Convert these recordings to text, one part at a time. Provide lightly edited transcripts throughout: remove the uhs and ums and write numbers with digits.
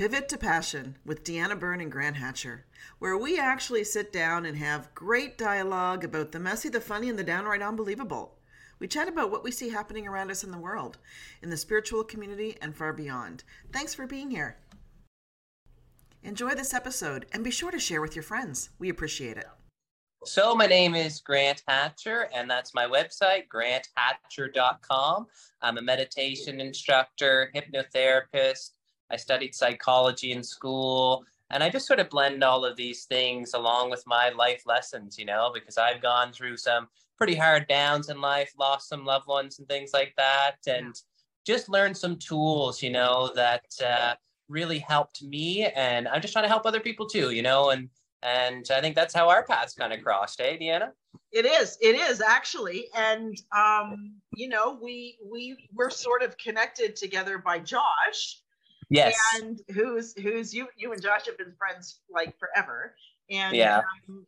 Pivot to Passion with Deanna Byrne and Grant Hatcher, where we actually sit down and have great dialogue about the messy, the funny, and the downright unbelievable. We chat about what we see happening around us in the world, in the spiritual community, and far beyond. Thanks for being here. Enjoy this episode, and be sure to share with your friends. We appreciate it. So my name is Grant Hatcher, and that's my website, granthatcher.com. I'm a meditation instructor, hypnotherapist. I studied psychology in school, and I just sort of blend all of these things along with my life lessons, you know, because I've gone through some pretty hard downs in life, lost some loved ones and things like that, and just learned some tools, you know, that really helped me. And I'm just trying to help other people too, you know, and I think that's how our paths kind of crossed, eh, Deanna? It is actually. And, you know, we're sort of connected together by Josh. Yes. And who's you and Josh have been friends like forever. And, yeah.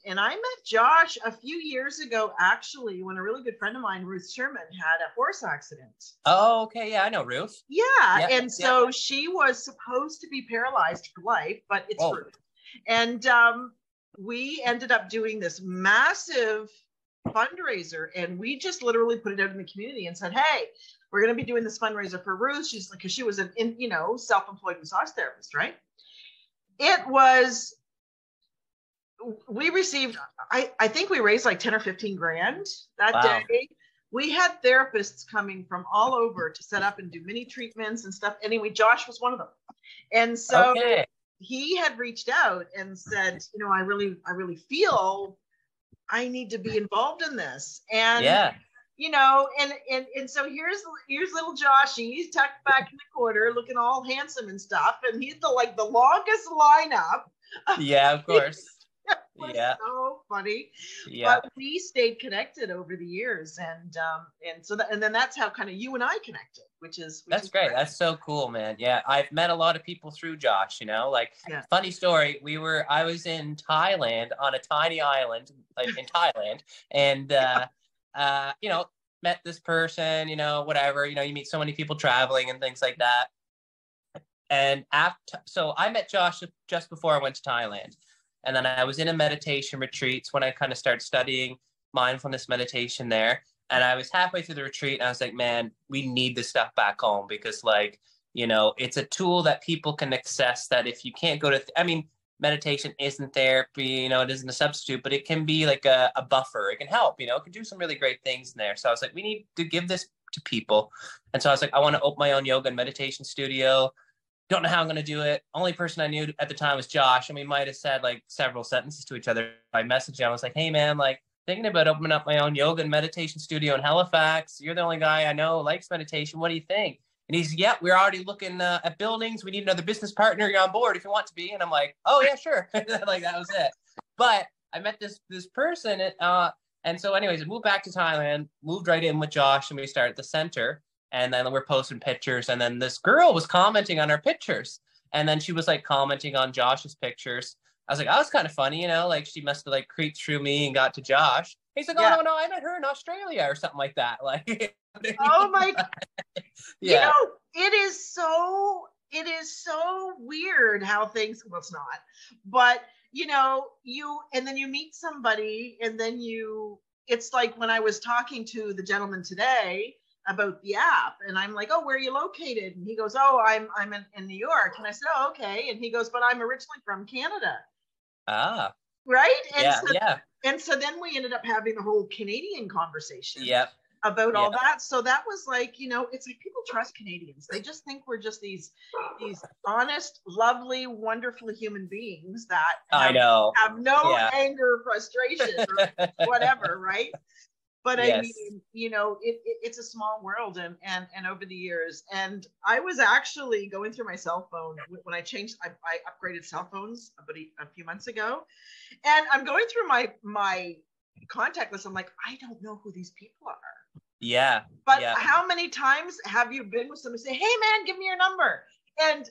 And I met Josh a few years ago, actually, when a really good friend of mine, Ruth Sherman, had a horse accident. Oh, okay. Yeah, I know Ruth. Yeah. Yep. And so she was supposed to be paralyzed for life, but it's Ruth. And we ended up doing this massive fundraiser, and we just literally put it out in the community and said, hey, we're going to be doing this fundraiser for Ruth. She's like, because she was a self-employed massage therapist, right? We received, I think we raised like 10 or 15 grand that day. We had therapists coming from all over to set up and do mini treatments and stuff. Anyway, Josh was one of them. And so he had reached out and said, you know, I really feel I need to be involved in this. And, you know, and so here's little Joshy. He's tucked back in the corner looking all handsome and stuff. And he's the longest lineup. Yeah, of course. So funny. Yeah. But we stayed connected over the years, and so and then that's how kind of you and I connected, which is great. That's so cool, man. Yeah, I've met a lot of people through Josh, you know. Like funny story, I was in Thailand on a tiny island, like in Thailand, and you know, met this person, you know, whatever, you know, you meet so many people traveling and things like that. And so I met Josh just before I went to Thailand. And then I was in a meditation retreat when I kind of started studying mindfulness meditation there. And I was halfway through the retreat and I was like, man, we need this stuff back home because, like, you know, it's a tool that people can access that if you can't go to, meditation isn't therapy, you know, it isn't a substitute, but it can be like a buffer. It can help, you know, it can do some really great things in there. So I was like, we need to give this to people. And so I was like, I want to open my own yoga and meditation studio. Don't know how I'm going to do it. Only person I knew at the time was Josh. And we might have said like several sentences to each other by message. I was like, hey man, like thinking about opening up my own yoga and meditation studio in Halifax. You're the only guy I know likes meditation. What do you think? And he's, yeah, we're already looking at buildings. We need another business partner. You're on board if you want to be. And I'm like, oh yeah, sure. Like that was it. But I met this person. And so anyways, I moved back to Thailand, moved right in with Josh, and we started the center. And then we're posting pictures. And then this girl was commenting on our pictures. And then she was like commenting on Josh's pictures. I was like, that was kind of funny, you know, like she must have like creeped through me and got to Josh. He's like, oh, no, I met her in Australia or something like that. Like, oh my God. Yeah. You know, it is so weird how things, well, it's not, but you know, and then you meet somebody and then it's like when I was talking to the gentleman today about the app, and I'm like, oh, where are you located? And he goes, oh, I'm in New York. And I said, oh, okay. And he goes, but I'm originally from Canada. Ah. Right? And so then we ended up having the whole Canadian conversation about all that. So that was like, you know, it's like people trust Canadians. They just think we're just these honest, lovely, wonderful human beings that have no anger, frustration, or whatever, right? But I mean, you know, it's a small world and over the years. And I was actually going through my cell phone when I upgraded cell phones about a few months ago. And I'm going through my contact list. I'm like, I don't know who these people are. Yeah. But how many times have you been with somebody say, hey man, give me your number? And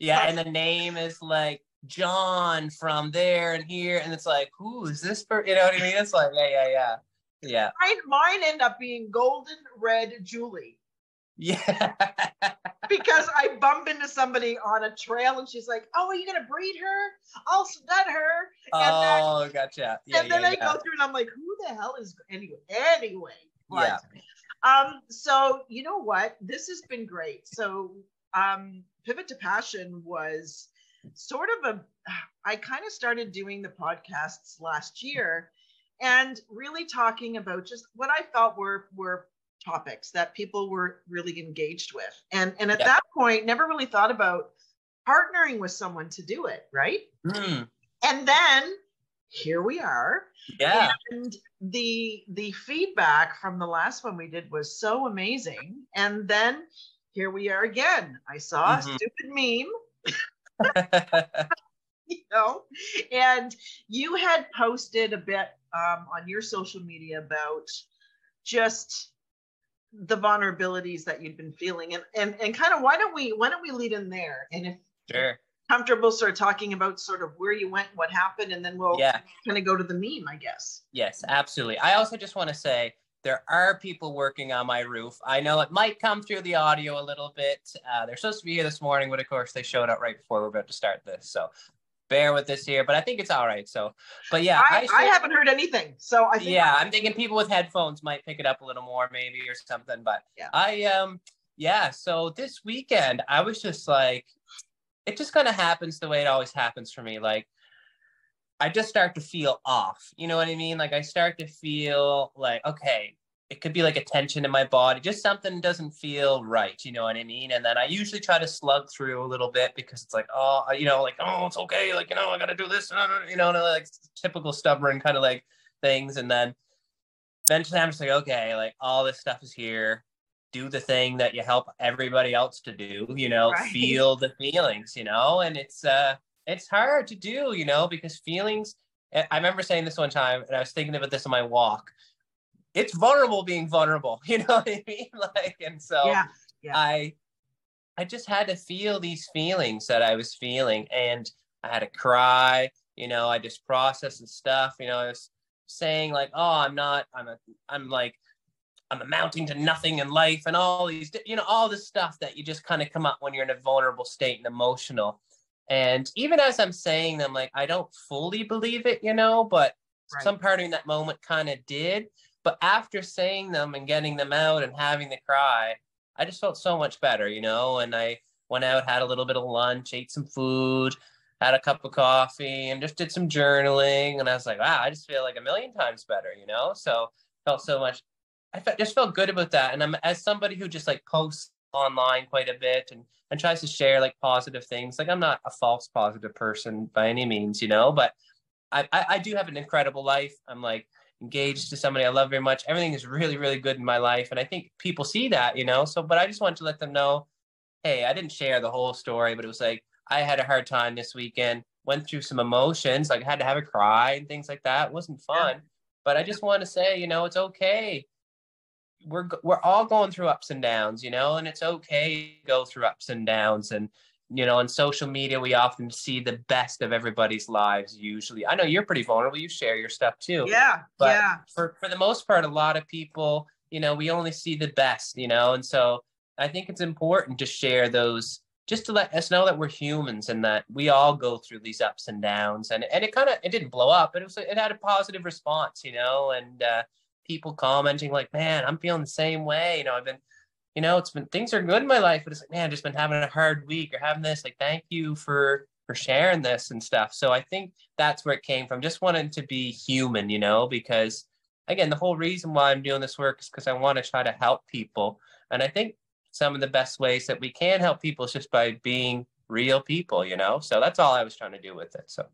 and the name is like John from there and here, and it's like, who is this for? You know what I mean? It's like, mine end up being Golden Red Julie. Yeah. Because I bump into somebody on a trail and she's like, oh, are you going to breed her? I'll stud her. And oh, then, gotcha. Yeah, and then yeah, I go through and I'm like, who the hell is, anyway. Yeah. So you know what? This has been great. So Pivot to Passion was sort of a, I kind of started doing the podcasts last year and really talking about just what I felt were topics that people were really engaged with. And at that point, never really thought about partnering with someone to do it, right? Mm. And then here we are. Yeah. And the feedback from the last one we did was so amazing. And then here we are again. I saw a stupid meme. You know, and you had posted a bit on your social media about just the vulnerabilities that you'd been feeling, and kind of why don't we lead in there, and if you're comfortable sort of talking about sort of where you went, what happened, and then we'll kind of go to the meme, I guess. Yes, absolutely. I also just want to say there are people working on my roof. I know it might come through the audio a little bit. They're supposed to be here this morning, but of course they showed up right before we're about to start this, so bear with this here, but I think it's all right. So, but yeah, I haven't heard anything. So I think I'm thinking people with headphones might pick it up a little more maybe or something, but so this weekend I was just like, it just kind of happens the way it always happens for me. Like I just start to feel off, you know what I mean? Like I start to feel like, okay, it could be like a tension in my body, just something doesn't feel right. You know what I mean? And then I usually try to slug through a little bit because it's like, oh, you know, like, oh, it's okay. Like, you know, I got to do this, you know, like typical stubborn kind of like things. And then eventually I'm just like, okay, like all this stuff is here. Do the thing that you help everybody else to do, you know, right. Feel the feelings, you know, and it's hard to do, you know, because feelings, I remember saying this one time and I was thinking about this on my walk. It's vulnerable being vulnerable, you know what I mean? Like, and so I just had to feel these feelings that I was feeling, and I had to cry, you know, I just processed and stuff, you know, I was saying like, oh, I'm amounting to nothing in life and all these, you know, all this stuff that you just kind of come up when you're in a vulnerable state and emotional. And even as I'm saying them, like, I don't fully believe it, you know, but some part in that moment kind of did. But after saying them and getting them out and having the cry, I just felt so much better, you know, and I went out, had a little bit of lunch, ate some food, had a cup of coffee, and just did some journaling. And I was like, wow, I just feel like a million times better, you know, so felt so much. I just felt good about that. And I'm, as somebody who just like posts online quite a bit and tries to share like positive things, like I'm not a false positive person by any means, you know, but I do have an incredible life. I'm like, engaged to somebody I love very much. Everything is really, really good in my life. And I think people see that, you know, so, but I just wanted to let them know, hey, I didn't share the whole story, but it was like, I had a hard time this weekend, went through some emotions, like I had to have a cry and things like that. It wasn't fun, but I just want to say, you know, it's okay. We're all going through ups and downs, you know, and it's okay to go through ups and downs. And, you know, on social media, we often see the best of everybody's lives. Usually, I know you're pretty vulnerable. You share your stuff too. Yeah. But for the most part, a lot of people, you know, we only see the best, you know? And so I think it's important to share those just to let us know that we're humans and that we all go through these ups and downs. And it kind of, it didn't blow up, but it had a positive response, you know, and people commenting like, man, I'm feeling the same way. You know, I've been, you know, it's been, things are good in my life, but it's like, man, I've just been having a hard week or having this, like, thank you for sharing this and stuff. So I think that's where it came from. Just wanting to be human, you know, because again, the whole reason why I'm doing this work is because I want to try to help people. And I think some of the best ways that we can help people is just by being real people, you know? So that's all I was trying to do with it. So.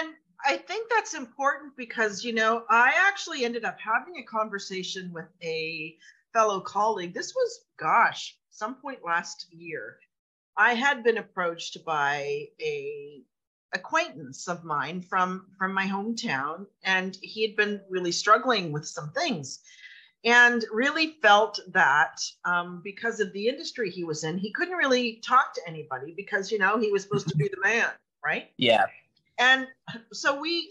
And I think that's important because, you know, I actually ended up having a conversation with a fellow colleague. This was, gosh, some point last year. I had been approached by a acquaintance of mine from my hometown, and he had been really struggling with some things and really felt that because of the industry he was in, he couldn't really talk to anybody because, you know, he was supposed to be the man, right? Yeah. And so we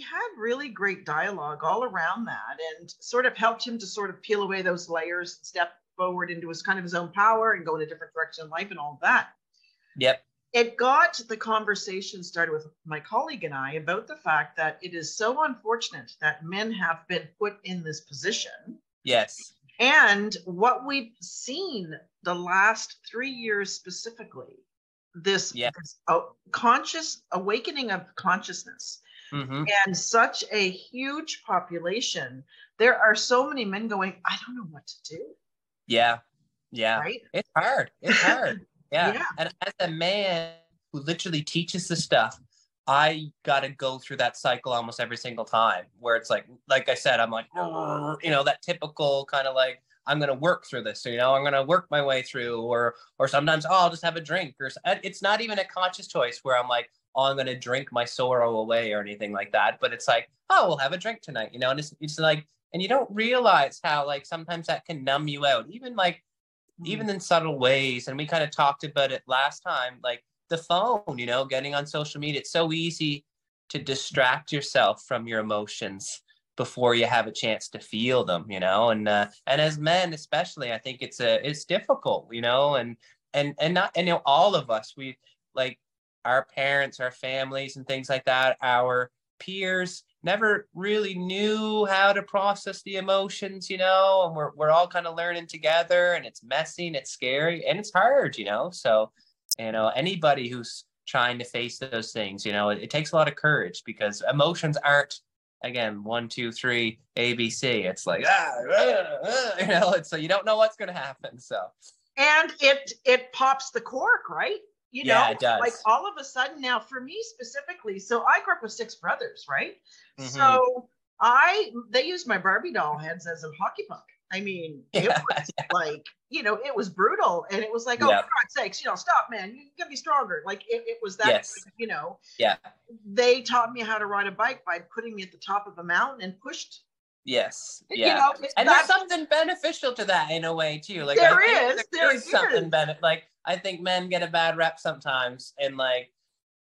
had really great dialogue all around that and sort of helped him to sort of peel away those layers and step forward into his kind of his own power and go in a different direction in life and all that. Yep. It got the conversation started with my colleague and I about the fact that it is so unfortunate that men have been put in this position. Yes. And what we've seen the last 3 years specifically, this conscious awakening of consciousness and such a huge population. There are so many men going, I don't know what to do. Yeah. Yeah. Right? It's hard. It's hard. Yeah. Yeah. And as a man who literally teaches the stuff, I got to go through that cycle almost every single time where it's like I said, I'm like, you know, that typical kind of like, I'm going to work through this. So, you know, I'm going to work my way through, or sometimes, I'll just have a drink, or it's not even a conscious choice where I'm like, I'm going to drink my sorrow away or anything like that. But it's like, we'll have a drink tonight, you know? And it's like, and you don't realize how like, sometimes that can numb you out, even like, even in subtle ways. And we kind of talked about it last time, like the phone, you know, getting on social media. It's so easy to distract yourself from your emotions before you have a chance to feel them, you know, and as men, especially, I think it's difficult, you know, and you know, all of us, we like our parents, our families and things like that, our peers never really knew how to process the emotions, you know, and we're all kind of learning together, and it's messy and it's scary and it's hard, you know, so, you know, anybody who's trying to face those things, you know, it takes a lot of courage because emotions aren't, again, 1, 2, 3, ABC. It's like, you know, it's so you don't know what's going to happen. So, and it pops the cork, right? You know, it does. Like all of a sudden now for me specifically. So I grew up with 6 brothers, right? So they used my Barbie doll heads as a hockey puck. I mean, it was like, you know, it was brutal, and it was like, for God's sakes, you know, stop, man, you gotta be stronger. Like it was that, you know, they taught me how to ride a bike by putting me at the top of a mountain and pushed. Yes. Yeah. You know, and there's something beneficial to that in a way too. Like there is something beneficial. Like I think men get a bad rep sometimes, and like,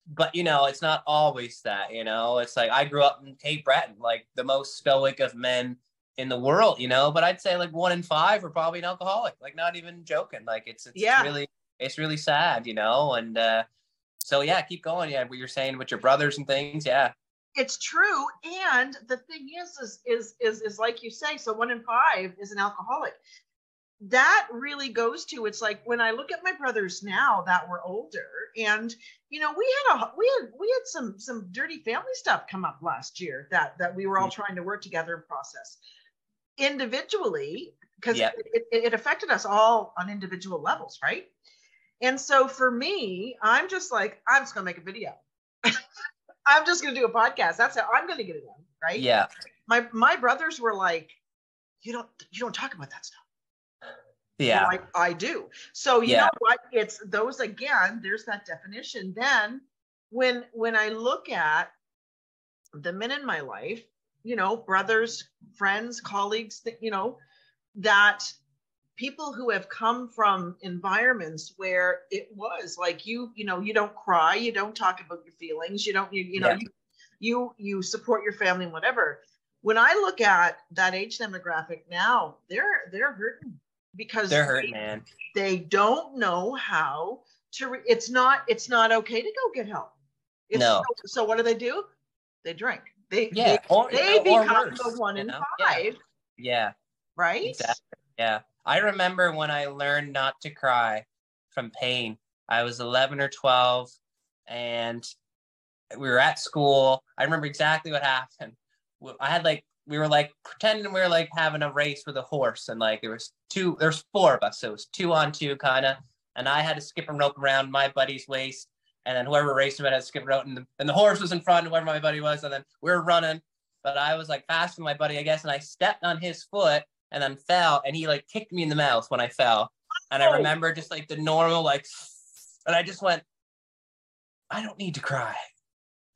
but you know, it's not always that, you know, it's like I grew up in Cape Breton, like the most stoic of men in the world, you know, but I'd say like 1 in 5 are probably an alcoholic, like not even joking. Like it's really sad, you know? And, so yeah, keep going. Yeah. What you're saying with your brothers and things. Yeah. It's true. And the thing is like you say, so 1 in 5 is an alcoholic. That really goes to, it's like when I look at my brothers now that were older, and you know, we had some dirty family stuff come up last year that we were all trying to work together and process individually, because it affected us all on individual levels, right? And so for me, I'm just like, I'm just gonna make a video. I'm just gonna do a podcast. That's how I'm gonna get it done, right? Yeah. My brothers were like, you don't talk about that stuff. Yeah, you know, I do. So you know what? It's those again. There's that definition. Then when I look at the men in my life, you know, brothers, friends, colleagues, you know, that people who have come from environments where it was like you know, you don't cry, you don't talk about your feelings, you know, you support your family and whatever. When I look at that age demographic now, they're hurting because they're hurting, man. They don't know how to. It's not okay to go get help. So what do? They drink. They become the 1 in 5. Yeah. Right. Exactly. Yeah. I remember when I learned not to cry from pain. I was 11 or 12, and we were at school. I remember exactly what happened. We were like pretending we were like having a race with a horse, and like there's 4 of us, so it was 2-on-2 kind of, and I had a skipping rope around my buddy's waist, and then whoever raced him had a skipping rope, and the horse was in front of whoever my buddy was, and then we were running, but I was like faster than my buddy, I guess, and I stepped on his foot and then fell, and he like kicked me in the mouth when I fell, and I remember just like the normal like, and I just went, I don't need to cry.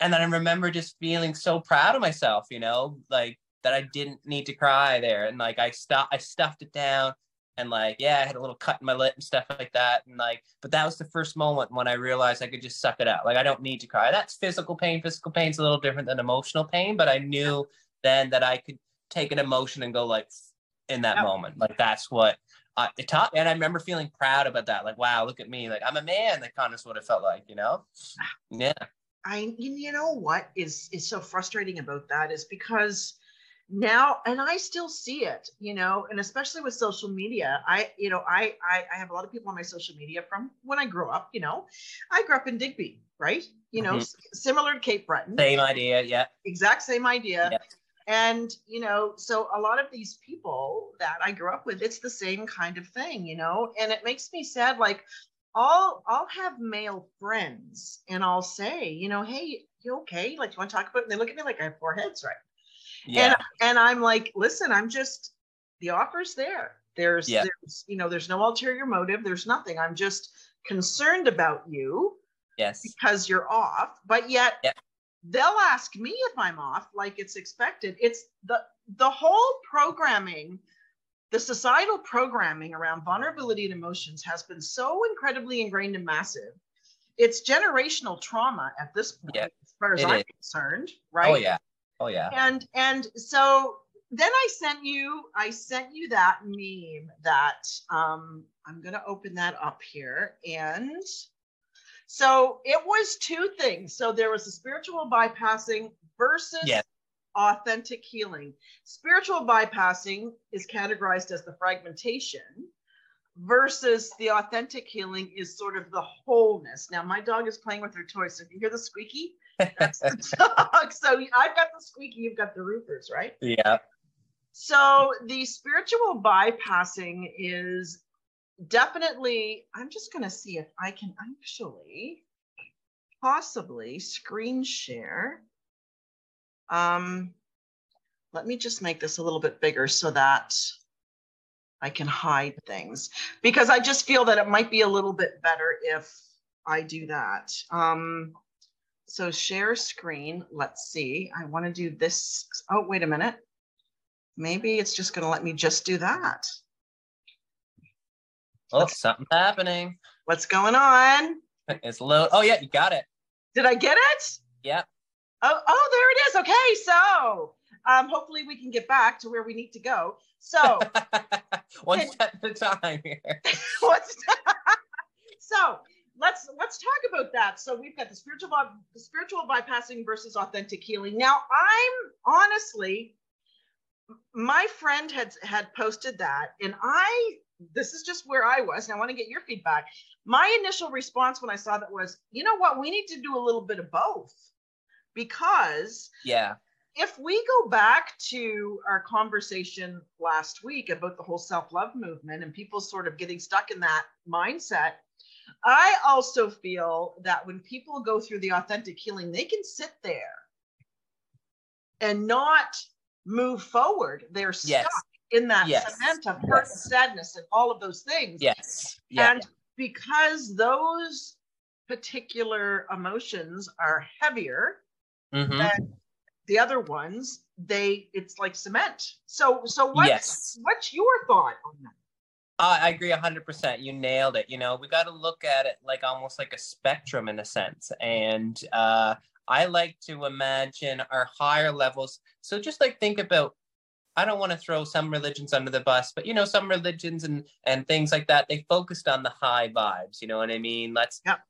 And then I remember just feeling so proud of myself, you know, like that I didn't need to cry there. And like, I stuffed it down, and like, I had a little cut in my lip and stuff like that. And like, but that was the first moment when I realized I could just suck it out. Like, I don't need to cry. That's physical pain. Physical pain's a little different than emotional pain, but I knew then that I could take an emotion and go like in that moment, like that's what the top. And I remember feeling proud about that. Like, wow, look at me. Like, I'm a man. That kind of is what it felt like, you know? Yeah. You know what is so frustrating about that is because now, and I still see it, you know, and especially with social media, I have a lot of people on my social media from when I grew up, you know, I grew up in Digby, right? You know, similar to Cape Breton. Same idea. Yeah. Exact same idea. Yeah. And, you know, so a lot of these people that I grew up with, it's the same kind of thing, you know, and it makes me sad. Like, I'll have male friends and I'll say, you know, hey, you okay? Like, you want to talk about it? And they look at me like I have four heads, right? Yeah. And I'm like, listen, I'm just, the offer's there. There's, you know, there's no ulterior motive. There's nothing. I'm just concerned about you. Yes. Because you're off, but yet they'll ask me if I'm off, like it's expected. It's the whole programming. The societal programming around vulnerability and emotions has been so incredibly ingrained and massive. It's generational trauma at this point, as far as I'm concerned, right? Oh yeah, oh yeah. And so then I sent you that meme that I'm gonna open that up here, and so it was two things. So there was the spiritual bypassing versus authentic healing. Spiritual bypassing is categorized as the fragmentation versus the authentic healing is sort of the wholeness. Now my dog is playing with her toys. So if you hear the squeaky, that's the dog. So I've got the squeaky, you've got the roofers, right? Yeah. So the spiritual bypassing is definitely, I'm just going to see if I can actually possibly screen share. Let me just make this a little bit bigger so that I can hide things, because I just feel that it might be a little bit better if I do that. So share screen, let's see. I want to do this. Oh, wait a minute. Maybe it's just going to let me just do that. Oh, well, something's happening. What's going on? It's low. Oh yeah, you got it. Did I get it? Yeah. Oh, there it is. Okay, so hopefully we can get back to where we need to go. So one step at a time here. So let's talk about that. So we've got the spiritual bypassing versus authentic healing. Now, I'm honestly, my friend had posted that, and this is just where I was, and I want to get your feedback. My initial response when I saw that was, you know what, we need to do a little bit of both. Because if we go back to our conversation last week about the whole self-love movement and people sort of getting stuck in that mindset, I also feel that when people go through the authentic healing, they can sit there and not move forward. They're stuck in that cement of hurt and sadness and all of those things. Yes. Yeah. And because those particular emotions are heavier, than the other ones, it's like cement. So what's your thought on that? I agree 100%. You nailed it. You know, we got to look at it like almost like a spectrum in a sense. And I like to imagine our higher levels. So just like think about, I don't want to throw some religions under the bus, but, you know, some religions and things like that, they focused on the high vibes, you know what I mean?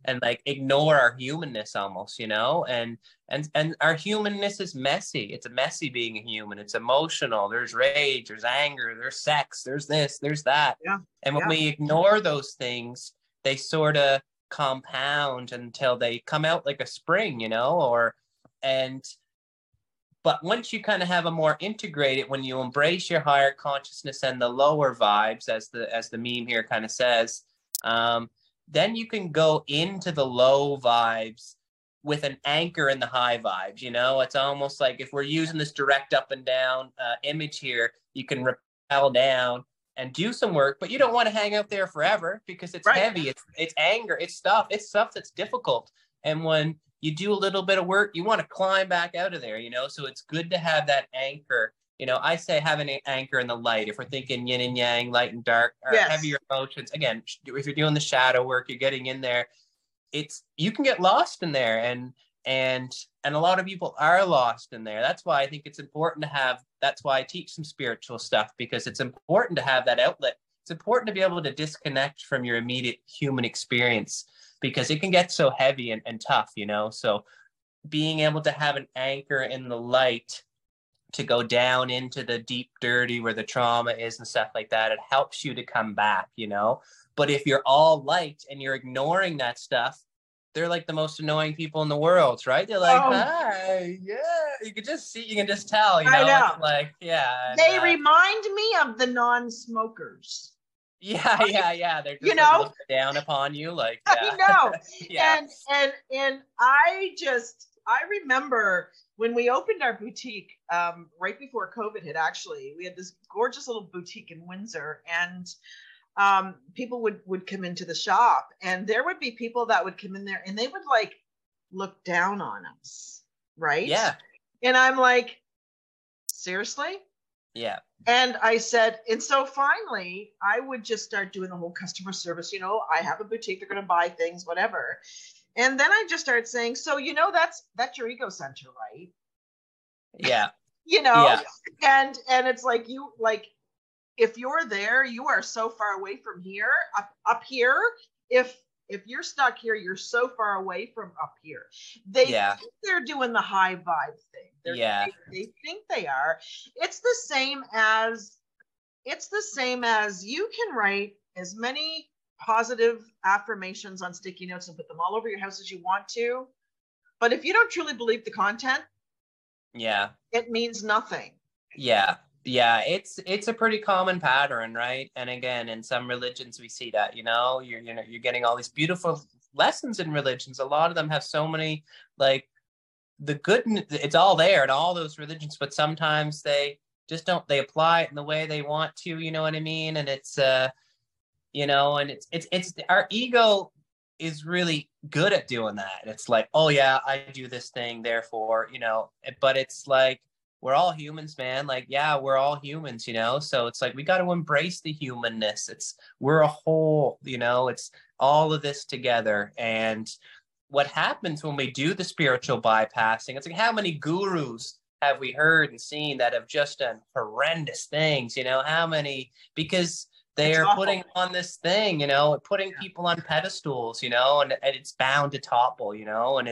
And like ignore our humanness almost, you know, and our humanness is messy. It's messy being a human. It's emotional. There's rage, there's anger, there's sex, there's this, there's that. Yeah. And when we ignore those things, they sort of compound until they come out like a spring, you know, but once you kind of have a more integrated, when you embrace your higher consciousness and the lower vibes, as the meme here kind of says, then you can go into the low vibes with an anchor in the high vibes. You know, it's almost like if we're using this direct up and down image here, you can rappel down and do some work, but you don't want to hang out there forever because it's heavy. It's anger. It's stuff that's difficult. And when you do a little bit of work, you want to climb back out of there, you know? So it's good to have that anchor. You know, I say have an anchor in the light. If we're thinking yin and yang, light and dark, or heavier emotions. Again, if you're doing the shadow work, you're getting in there. You can get lost in there. And a lot of people are lost in there. That's why I think it's important to have, that's why I teach some spiritual stuff, because it's important to have that outlet It's important to be able to disconnect from your immediate human experience because it can get so heavy and tough, you know? So being able to have an anchor in the light to go down into the deep dirty where the trauma is and stuff like that, it helps you to come back, you know? But if you're all light and you're ignoring that stuff, they're like the most annoying people in the world, right? They're like, hi, yeah. You can just see, you can just tell, you know? I know. It's like, yeah. They remind me of the non-smokers. Yeah, like, yeah. They're just, you know, like, looking down upon you, like. Yeah. I know. Yeah. And I remember when we opened our boutique right before COVID hit. Actually, we had this gorgeous little boutique in Windsor, and people would come into the shop, and there would be people that would come in there and they would like look down on us, right? Yeah. And I'm like, seriously? Yeah. And I said, and so finally I would just start doing the whole customer service. You know, I have a boutique, they're going to buy things, whatever. And then I just started saying, so, you know, that's your ego center, right? Yeah. You know, yeah. And it's like, you like, if you're there, you are so far away from here, up here. If you're stuck here, you're so far away from up here. They think they're doing the high vibe thing. They think they are. It's the same as you can write as many positive affirmations on sticky notes and put them all over your house as you want to. But if you don't truly believe the content, it means nothing. Yeah, it's a pretty common pattern, right? And again, in some religions we see that, you know, you're getting all these beautiful lessons in religions. A lot of them have so many, like, the good, it's all there in all those religions, but sometimes they just don't, they apply it in the way they want to, you know what I mean? And it's, you know, and it's our ego is really good at doing that. It's like, oh yeah, I do this thing, therefore, you know, but it's like, we're all humans, man. Like, yeah, we're all humans, you know? So it's like, we got to embrace the humanness. We're a whole, you know, it's all of this together. And what happens when we do the spiritual bypassing, it's like, how many gurus have we heard and seen that have just done horrendous things? You know, how many, because they're putting on this thing, you know, putting people on pedestals, you know, and it's bound to topple, you know, and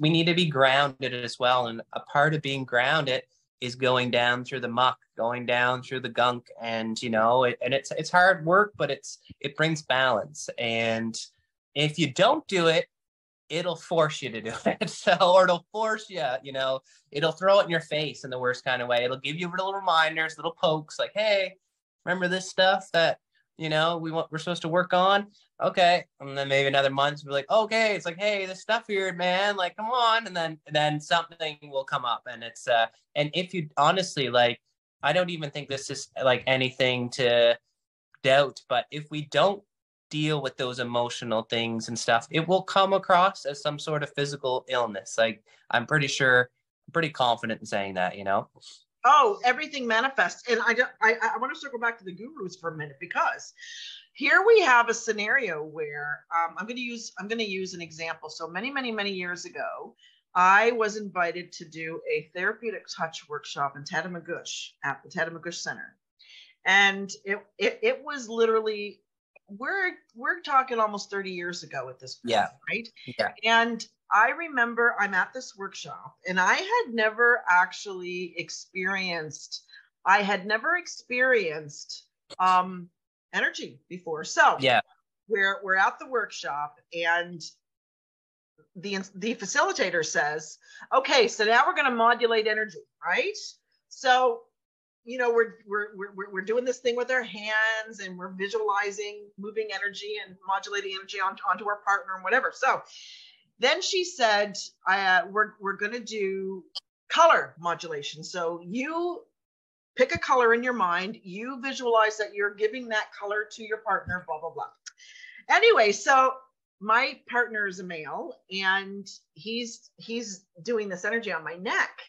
we need to be grounded as well. And a part of being grounded is going down through the muck, going down through the gunk. And, you know, it's hard work, but it brings balance. And if you don't do it, it'll force you to do it. So, or it'll force you, you know, it'll throw it in your face in the worst kind of way. It'll give you little reminders, little pokes like, hey, remember this stuff that, you know, we're supposed to work on. Okay. And then maybe another month we'll be like, okay, it's like, hey, this stuff weird, man. Like, come on. And then something will come up. And it's, and if you honestly, like, I don't even think this is like anything to doubt, but if we don't deal with those emotional things and stuff, it will come across as some sort of physical illness. Like, I'm pretty confident in saying that, you know? Oh, everything manifests. And I want to circle back to the gurus for a minute, because here we have a scenario where I'm going to use an example. So many, many, many years ago, I was invited to do a therapeutic touch workshop in Tadamagush at the Tadamagush Center. And it was literally, we're talking almost 30 years ago at this point, right? Yeah. And I remember I'm at this workshop, and I had never experienced energy before. So we're at the workshop, and the facilitator says, okay, so now we're going to modulate energy, right? So, you know, we're doing this thing with our hands, and we're visualizing moving energy and modulating energy onto our partner and whatever. So then she said, we're going to do color modulation. So you pick a color in your mind. You visualize that you're giving that color to your partner, blah, blah, blah. Anyway, so my partner is a male, and he's doing this energy on my neck.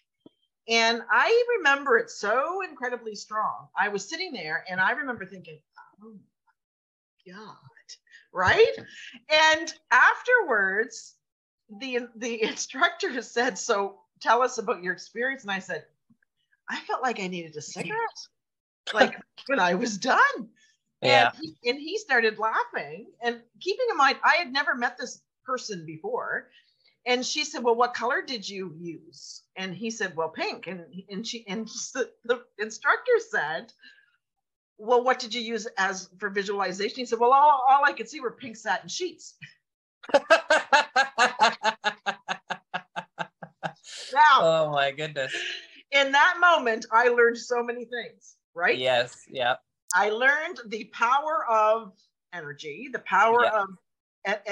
And I remember it so incredibly strong. I was sitting there, and I remember thinking, oh, my God, right? And afterwards, the instructor said, so tell us about your experience. And I said, I felt like I needed a cigarette, like when I was done. Yeah. And he started laughing, and keeping in mind, I had never met this person before. And she said, well, what color did you use? And he said, well, pink. And the instructor said, well, what did you use as for visualization? He said, well, all I could see were pink satin sheets. Now, oh my goodness. In that moment, I learned so many things, right? Yes. Yeah. I learned the power of energy, the power of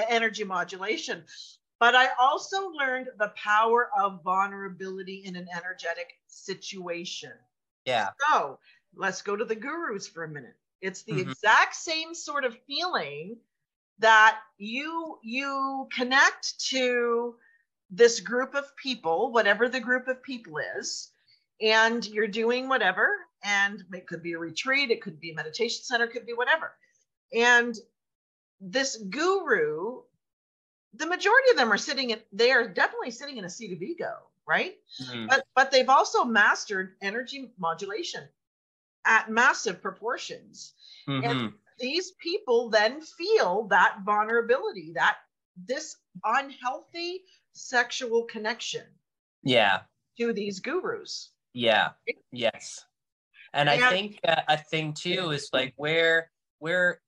energy modulation, but I also learned the power of vulnerability in an energetic situation. Yeah. So let's go to the gurus for a minute. It's the exact same sort of feeling that you connect to this group of people, whatever the group of people is, and you're doing whatever. And it could be a retreat, it could be a meditation center, it could be whatever. And this guru, the majority of them are definitely sitting in a seat of ego, right? Mm-hmm. But they've also mastered energy modulation at massive proportions. Mm-hmm. And these people then feel that vulnerability, that this unhealthy sexual connection to these gurus. Yeah, right? Yes. And I think a thing too is like where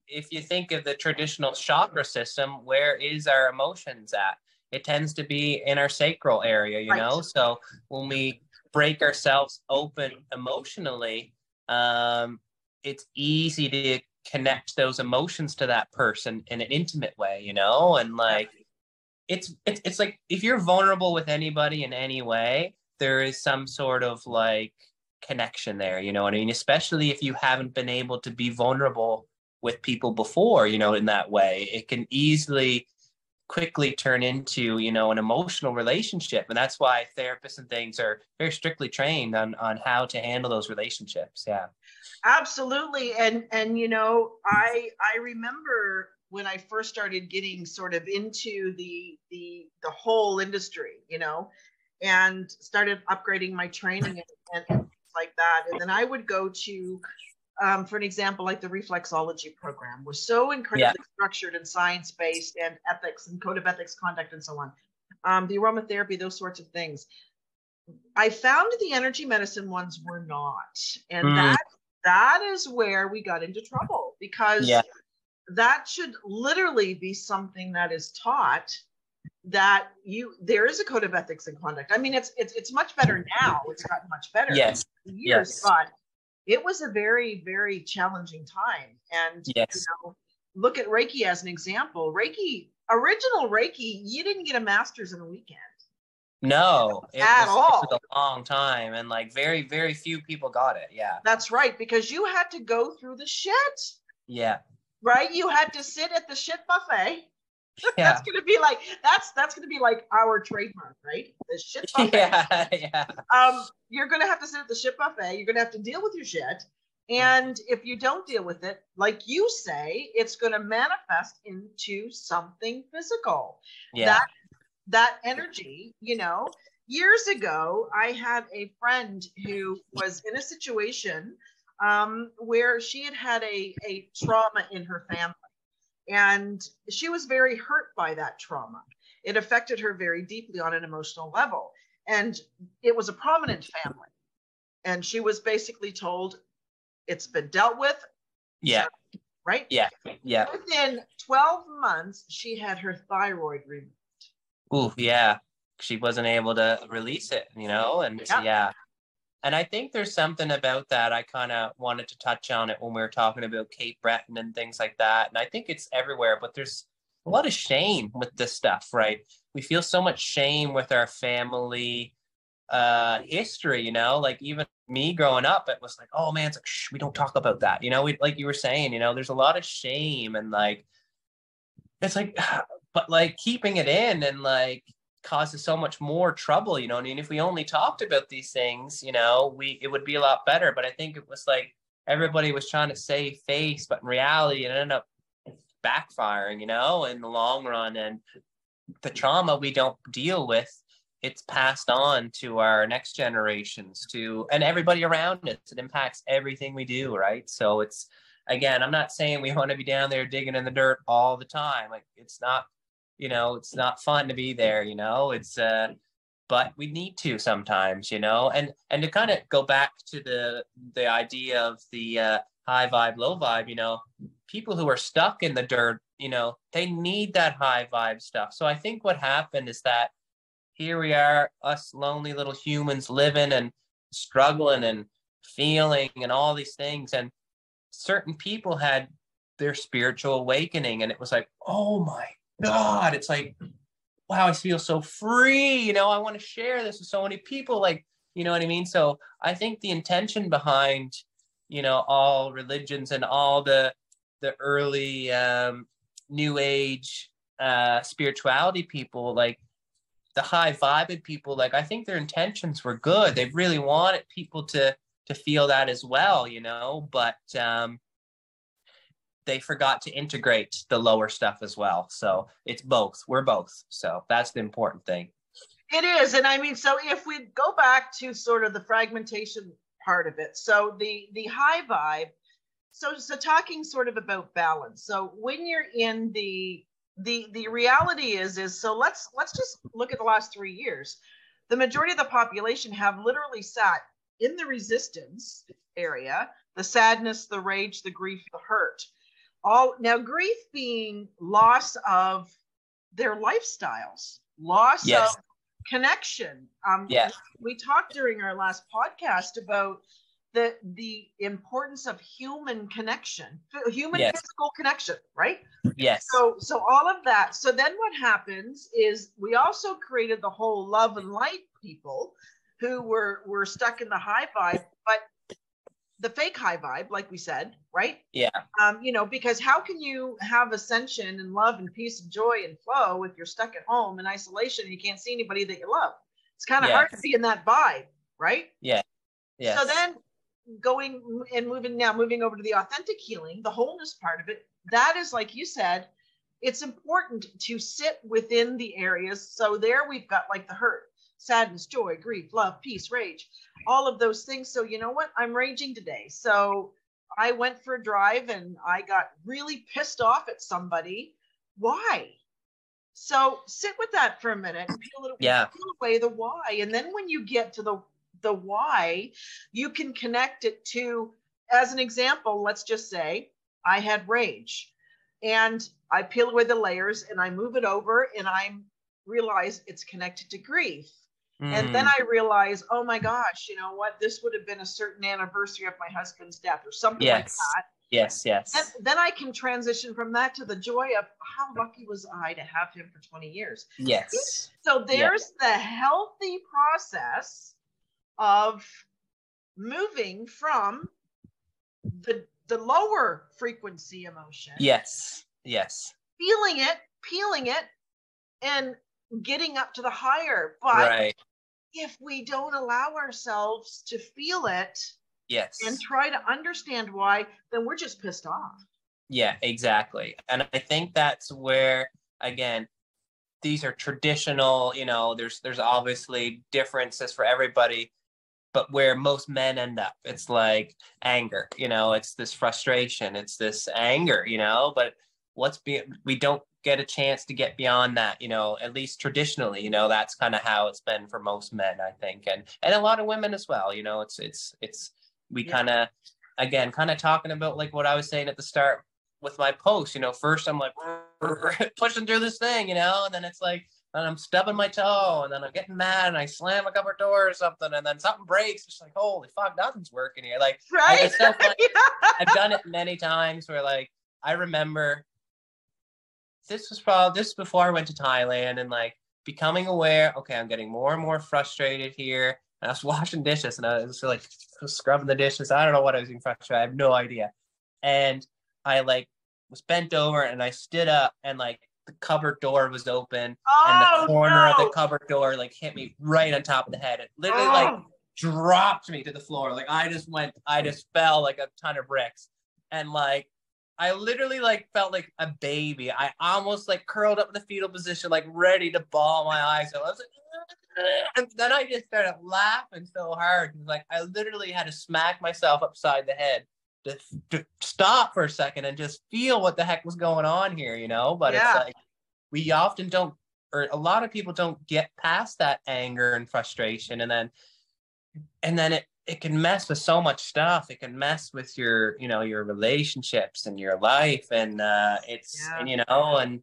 if you think of the traditional chakra system, where is our emotions at? It tends to be in our sacral area, you know? So when we break ourselves open emotionally, it's easy to connect those emotions to that person in an intimate way, you know? And like, it's like, if you're vulnerable with anybody in any way, there is some sort of like connection there, you know what I mean? Especially if you haven't been able to be vulnerable with people before, you know, in that way, it can easily quickly turn into, you know, an emotional relationship. And that's why therapists and things are very strictly trained on how to handle those relationships. Yeah, absolutely. And you know, I remember when I first started getting sort of into the whole industry, you know, and started upgrading my training and like that. And then I would go to, for an example, like the reflexology program was so incredibly structured and science-based and ethics and code of ethics, conduct, and so on. The aromatherapy, those sorts of things. I found the energy medicine ones were not. And that is where we got into trouble, because that should literally be something that is taught, that there is a code of ethics and conduct. I mean, it's much better now. It's gotten much better. Yes. Years, but it was a very, very challenging time. And you know, look at Reiki as an example. Original Reiki, you didn't get a master's in a weekend. No, it was a long time, and like very, very few people got it. Yeah, that's right, because you had to go through the shit. Yeah, right. You had to sit at the shit buffet. Yeah. That's gonna be like our trademark, right? The shit buffet. Yeah. You're gonna have to sit at the shit buffet. You're gonna have to deal with your shit, and if you don't deal with it, like you say, it's gonna manifest into something physical. Yeah. That energy, you know. Years ago, I had a friend who was in a situation where she had a trauma in her family. And she was very hurt by that trauma. It affected her very deeply on an emotional level. And it was a prominent family. And she was basically told, it's been dealt with. Yeah. So, right? Yeah. Yeah. Within 12 months, she had her thyroid removed. Ooh, yeah. She wasn't able to release it, you know? And and I think there's something about that. I kind of wanted to touch on it when we were talking about Cape Breton and things like that. And I think it's everywhere, but there's a lot of shame with this stuff, right? We feel so much shame with our family history, you know, like even me growing up, it was like, oh man, it's like, shh, we don't talk about that. You know, like you were saying, you know, there's a lot of shame, and like, it's like, but like keeping it in and like, causes so much more trouble, you know. I mean, if we only talked about these things, you know, it would be a lot better. But I think it was like everybody was trying to save face, but in reality, it ended up backfiring, you know, in the long run. And the trauma we don't deal with, it's passed on to our next generations, and everybody around us. It impacts everything we do, right? So it's again, I'm not saying we want to be down there digging in the dirt all the time. Like, it's not, you know, it's not fun to be there, you know, it's, but we need to sometimes, you know, and to kind of go back to the idea of the high vibe, low vibe, you know, people who are stuck in the dirt, you know, they need that high vibe stuff. So I think what happened is that here we are, us lonely little humans living and struggling and feeling and all these things. And certain people had their spiritual awakening, and it was like, oh my God, it's like, wow, I feel so free. You know, I want to share this with so many people. Like, you know what I mean? So I think the intention behind, you know, all religions and all the early new age spirituality people, like the high vibed people, like I think their intentions were good. They really wanted people to feel that as well, you know, but they forgot to integrate the lower stuff as well. So it's both, we're both. So that's the important thing. It is. And I mean, so if we go back to sort of the fragmentation part of it, so the high vibe, so talking sort of about balance. So when you're in the reality is so let's just look at the last 3 years. The majority of the population have literally sat in the resistance area, the sadness, the rage, the grief, the hurt. All now, grief being loss of their lifestyles, loss yes. of connection. Yes. We talked during our last podcast about the importance of human connection, human yes. physical connection, right? Yes. So all of that. So then what happens is we also created the whole love and light people who were stuck in the high vibe, but the fake high vibe, like we said, right? Yeah. You know, because how can you have ascension and love and peace and joy and flow if you're stuck at home in isolation and you can't see anybody that you love? It's kind of yes. hard to be in that vibe, right? Yeah. Yes. So then going and moving over to the authentic healing, the wholeness part of it, that is, like you said, it's important to sit within the areas. So there we've got like the hurt, sadness, joy, grief, love, peace, rage, all of those things. So you know what? I'm raging today. So I went for a drive and I got really pissed off at somebody. Why? So sit with that for a minute and peel away the why. And then when you get to the why, you can connect it to, as an example, let's just say I had rage and I peel away the layers and I move it over and I realize it's connected to grief. And then I realize, oh my gosh, you know what? This would have been a certain anniversary of my husband's death or something yes. like that. Yes, yes. And then I can transition from that to the joy of how lucky was I to have him for 20 years. Yes. So there's the healthy process of moving from the lower frequency emotion. Yes, yes. Feeling it, peeling it, and getting up to the higher. But right. if we don't allow ourselves to feel it yes. and try to understand why, then we're just pissed off. Yeah, exactly. And I think that's where, again, these are traditional, you know, there's obviously differences for everybody, but where most men end up, it's like anger, you know, it's this frustration, it's this anger, you know, but we don't get a chance to get beyond that, you know, at least traditionally, you know, that's kind of how it's been for most men, I think. And a lot of women as well, you know, we kind of, again, kind of talking about like what I was saying at the start with my post, you know, first I'm like pushing through this thing, you know, and then it's like, and I'm stubbing my toe and then I'm getting mad and I slam a cupboard door or something and then something breaks. It's like, holy fuck, nothing's working here. Like, right? It's so funny. I've done it many times where like, I remember this was before I went to Thailand and like becoming aware, okay, I'm getting more and more frustrated here. And I was washing dishes and I was like scrubbing the dishes. I don't know what I was being frustrated. I have no idea. And I like was bent over and I stood up and like the cupboard door was open and the corner of the cupboard door like hit me right on top of the head. It literally like dropped me to the floor. Like I just fell like a ton of bricks and like, I literally like felt like a baby. I almost like curled up in the fetal position, like ready to bawl my eyes out. I was like, and then I just started laughing so hard. Like I literally had to smack myself upside the head to stop for a second and just feel what the heck was going on here, you know? But yeah, it's like, we often don't, or a lot of people don't get past that anger and frustration. And then it can mess with so much stuff. It can mess with your, you know, your relationships and your life. And and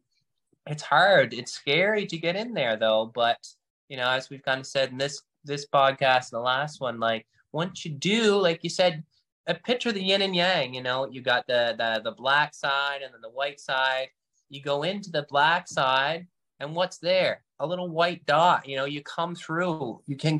it's hard. It's scary to get in there though. But, you know, as we've kind of said in this podcast and the last one, like once you do, like you said, a picture of the yin and yang, you know, you got the black side and then the white side. You go into the black side and what's there? A little white dot. You know, you come through, you can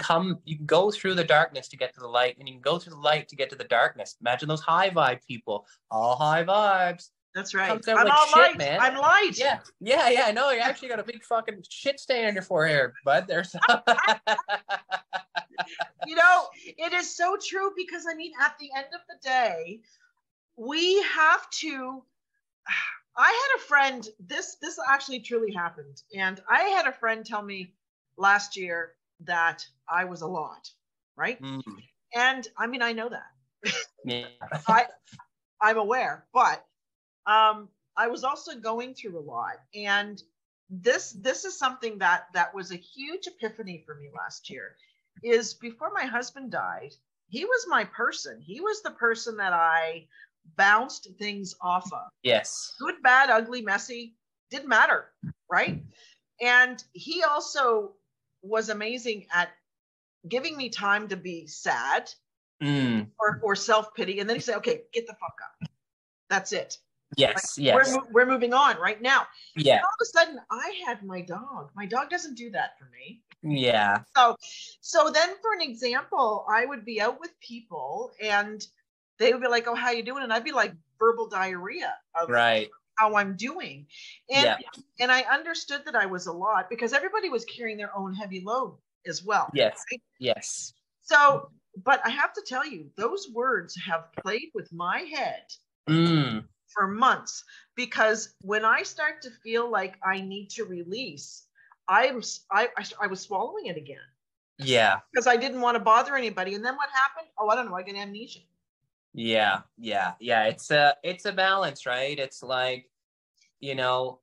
go through the darkness to get to the light, and you can go through the light to get to the darkness. Imagine those high vibe people, all high vibes. That's right. I'm like, all light. Man. I'm light. Yeah. I know. You actually got a big fucking shit stain on your forehead, bud. There's. You know, it is so true, because I mean, at the end of the day, we have to. I had a friend. This actually truly happened, and I had a friend tell me last year that I was a lot, right? Mm-hmm. And I mean, I know that. Yeah. I'm aware, but. I was also going through a lot, and this is something that was a huge epiphany for me last year. Is before my husband died, he was my person. He was the person that I bounced things off of. Yes. Good, bad, ugly, messy, didn't matter, right? And he also was amazing at giving me time to be sad or self-pity, and then he said, "Okay, get the fuck up. That's it." Yes, like, yes. We're moving on right now. Yeah. And all of a sudden, I had my dog. My dog doesn't do that for me. Yeah. So then, for an example, I would be out with people, and they would be like, "Oh, how you doing?" And I'd be like, verbal diarrhea of how I'm doing. And I understood that I was a lot, because everybody was carrying their own heavy load as well. Yes. Right? Yes. So, but I have to tell you, those words have played with my head. For months, because when I start to feel like I need to release, I was swallowing it again. Yeah. Because I didn't want to bother anybody. And then what happened? Oh, I don't know. I get amnesia. Yeah. It's a balance, right? It's like, you know,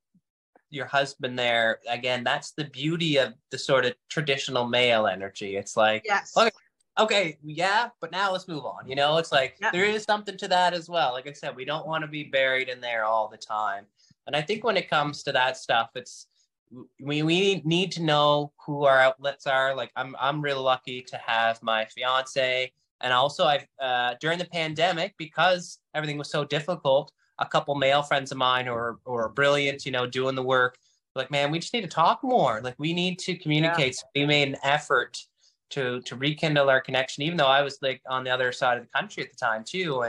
your husband there, again, that's the beauty of the sort of traditional male energy. It's like, yes. Okay, yeah, but now let's move on. You know, it's like there is something to that as well. Like I said, we don't want to be buried in there all the time. And I think when it comes to that stuff, it's we need to know who our outlets are. Like I'm real lucky to have my fiance, and also I've during the pandemic, because everything was so difficult, a couple male friends of mine who are brilliant, you know, doing the work. Like, man, we just need to talk more. Like we need to communicate. Yeah. So we made an effort to rekindle our connection, even though I was like on the other side of the country at the time too.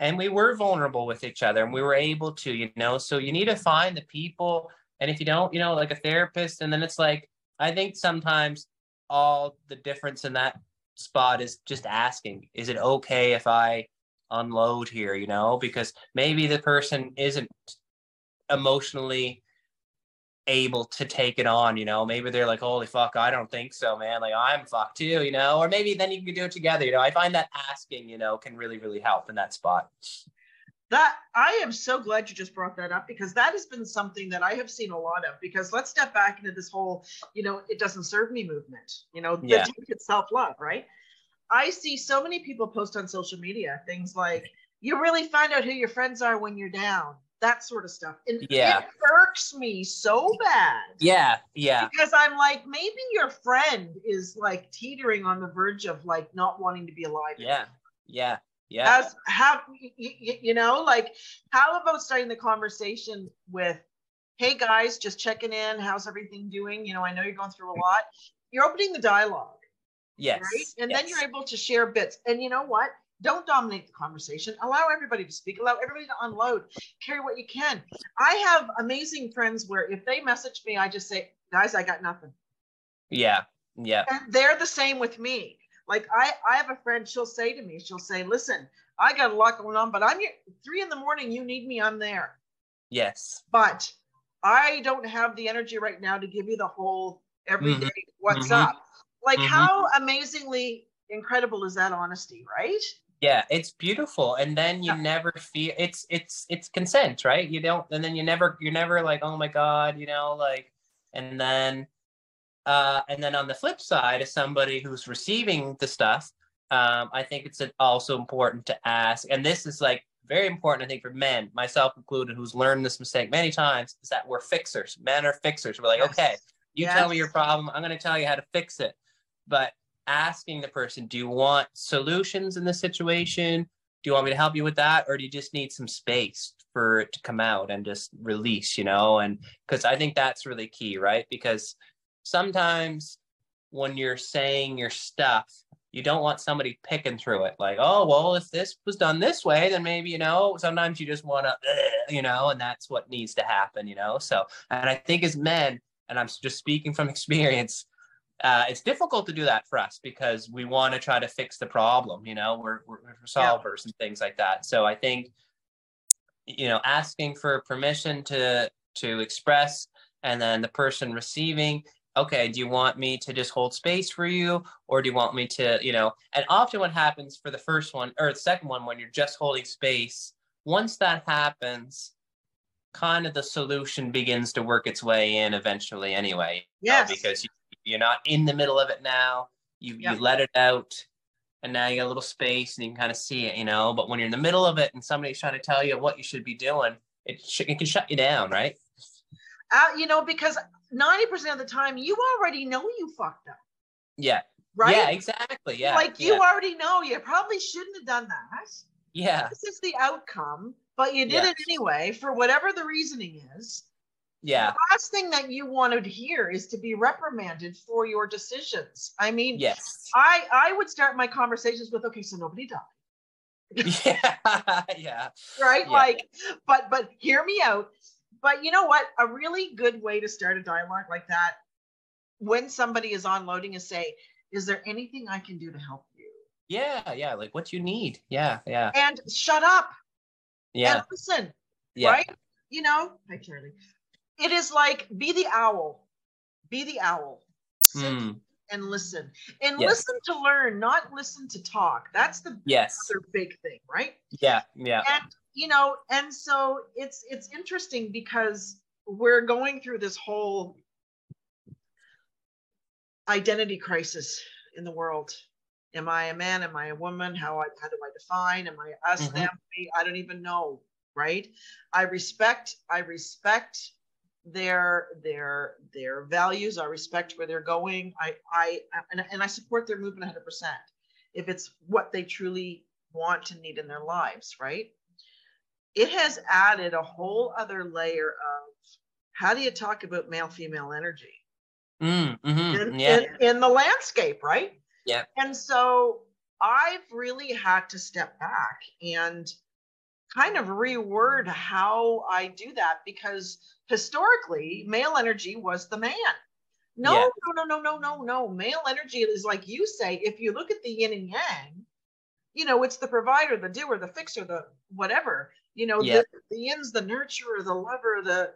And we were vulnerable with each other, and we were able to, you know, so you need to find the people. And if you don't, you know, like a therapist, and then it's like, I think sometimes all the difference in that spot is just asking, is it okay if I unload here, you know, because maybe the person isn't emotionally able to take it on, you know, maybe they're like, holy fuck, I don't think so, man, like I'm fucked too, you know, or maybe then you can do it together, you know. I find that asking, you know, can really, really help in that spot. That I am so glad you just brought that up, because that has been something that I have seen a lot of, because let's step back into this whole, you know, it doesn't serve me movement, you know, it's self-love, right? I see so many people post on social media things like, you really find out who your friends are when you're down, that sort of stuff. And it irks me so bad. Yeah. Because I'm like, maybe your friend is like teetering on the verge of like not wanting to be alive. Yeah. As you know, like how about starting the conversation with, hey guys, just checking in. How's everything doing? You know, I know you're going through a lot. You're opening the dialogue. Yes. Right? And then you're able to share bits. And you know what? Don't dominate the conversation. Allow everybody to speak. Allow everybody to unload. Carry what you can. I have amazing friends where if they message me, I just say, guys, I got nothing. Yeah. And they're the same with me. Like I have a friend, she'll say, listen, I got a lot going on, but I'm here 3 a.m, you need me, I'm there. Yes. But I don't have the energy right now to give you the whole everyday what's up. Like how amazingly incredible is that honesty, right? Yeah, it's beautiful. And then you never feel it's consent, right? You don't, and then you're never like, oh my God, you know, like, and then on the flip side, as somebody who's receiving the stuff, I think it's also important to ask, and this is like very important, I think, for men, myself included, who's learned this mistake many times, is that we're fixers. Men are fixers. We're like, okay, you tell me your problem, I'm going to tell you how to fix it. But asking the person, do you want solutions in this situation? Do you want me to help you with that? Or do you just need some space for it to come out and just release, you know? And because I think that's really key, right? Because sometimes when you're saying your stuff, you don't want somebody picking through it. Like, oh, well, if this was done this way, then maybe, you know, sometimes you just want to, you know, and that's what needs to happen, you know? So, and I think as men, and I'm just speaking from experience, it's difficult to do that for us because we want to try to fix the problem, you know, we're solvers and things like that. So I think, you know, asking for permission to express, and then the person receiving, okay, do you want me to just hold space for you? Or do you want me to, you know, and often what happens for the first one or the second one, when you're just holding space, once that happens, kind of the solution begins to work its way in eventually anyway, because you're not in the middle of it now. You let it out, and now you got a little space and you can kind of see it, you know. But when you're in the middle of it and somebody's trying to tell you what you should be doing, it can shut you down, right? You know, because 90% of the time you already know you fucked up. Yeah. Right? Yeah, exactly. Yeah. Like you already know you probably shouldn't have done that. Yeah. This is the outcome, but you did it anyway for whatever the reasoning is. Yeah. The last thing that you wanted to hear is to be reprimanded for your decisions. I mean, I would start my conversations with, okay, so nobody died. Right? Yeah. Like, but hear me out. But you know what? A really good way to start a dialogue like that, when somebody is unloading, is say, is there anything I can do to help you? Yeah. Yeah. Like what you need. Yeah. Yeah. And shut up. Yeah. And listen. Yeah. Right. You know, hi Charlie. It is like, be the owl, sit and listen, and listen to learn, not listen to talk. That's the other big thing, right? Yeah. Yeah. And, you know, and so it's interesting because we're going through this whole identity crisis in the world. Am I a man? Am I a woman? How do I define? Am I us, them, me? I don't even know, right? I respect their values. I respect where they're going. I support their movement 100% if it's what they truly want and need in their lives, right? It has added a whole other layer of how do you talk about male-female energy in the landscape, right? Yeah. And so I've really had to step back and kind of reword how I do that, because historically, male energy was the man. No. Male energy is, like you say, if you look at the yin and yang, you know, it's the provider, the doer, the fixer, the whatever. You know, the yin's the nurturer, the lover,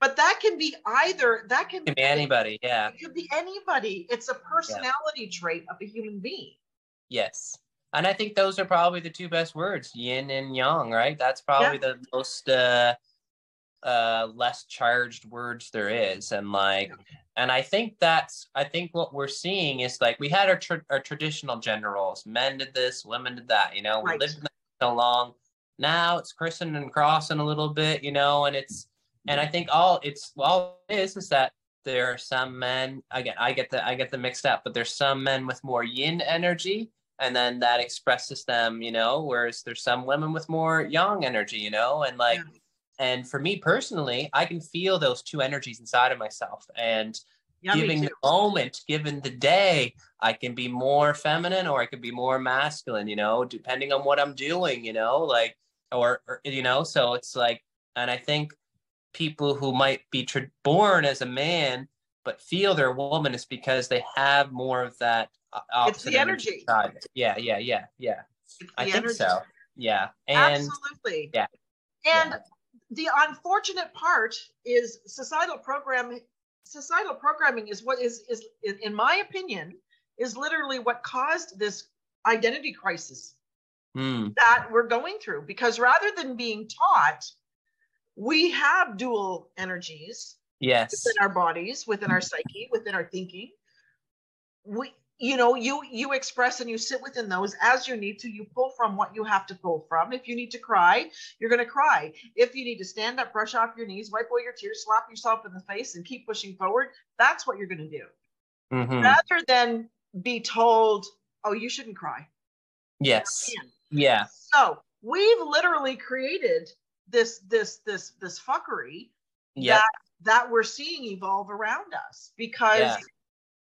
but that can be either, that can be anybody. Yeah. It could be anybody. It's a personality trait of a human being. Yes. And I think those are probably the two best words, yin and yang, right? That's probably the most, less charged words there is. And like, and I think what we're seeing is, like, we had our traditional gender roles, men did this, women did that, you know, we lived in that so long. Now it's crossing and crossing a little bit, you know, and I think all it is that there are some men, again, I get the mixed up, but there's some men with more yin energy, and then that expresses them, you know, whereas there's some women with more yang energy, you know, and like, and for me personally, I can feel those two energies inside of myself, and giving the moment, given the day, I can be more feminine or I could be more masculine, you know, depending on what I'm doing, you know, like, or you know, so it's like, and I think people who might be born as a man, but feel they're a woman, is because they have more of that opposite. It's the energy. Yeah. I think so. Yeah. And, absolutely. Yeah. And the unfortunate part is societal programming is what is, in my opinion, is literally what caused this identity crisis that we're going through, because rather than being taught, we have dual energies within our bodies, within our psyche, within our thinking. We, you know, you express and you sit within those as you need to. You pull from what you have to pull from. If you need to cry, you're going to cry. If you need to stand up, brush off your knees, wipe away your tears, slap yourself in the face and keep pushing forward, that's what you're going to do. Mm-hmm. Rather than be told, oh, you shouldn't cry. Yes. Yeah. So we've literally created this fuckery that we're seeing evolve around us because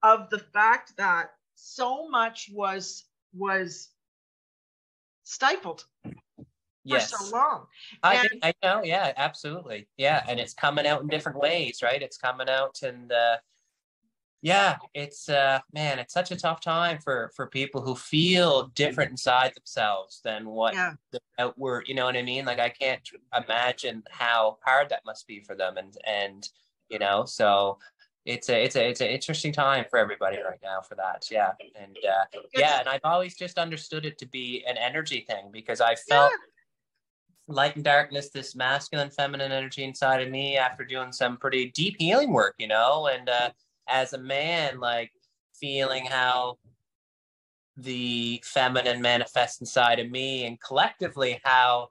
of the fact that so much was stifled for so long. I know. Yeah, absolutely. Yeah. And it's coming out in different ways, right? It's coming out in the, it's man, it's such a tough time for people who feel different inside themselves than what the outward, you know what I mean? Like, I can't imagine how hard that must be for them. And, you know, so it's an interesting time for everybody right now for that. Yeah. And and I've always just understood it to be an energy thing, because I felt light and darkness, this masculine, feminine energy inside of me after doing some pretty deep healing work, you know, and, as a man, like feeling how the feminine manifests inside of me, and collectively how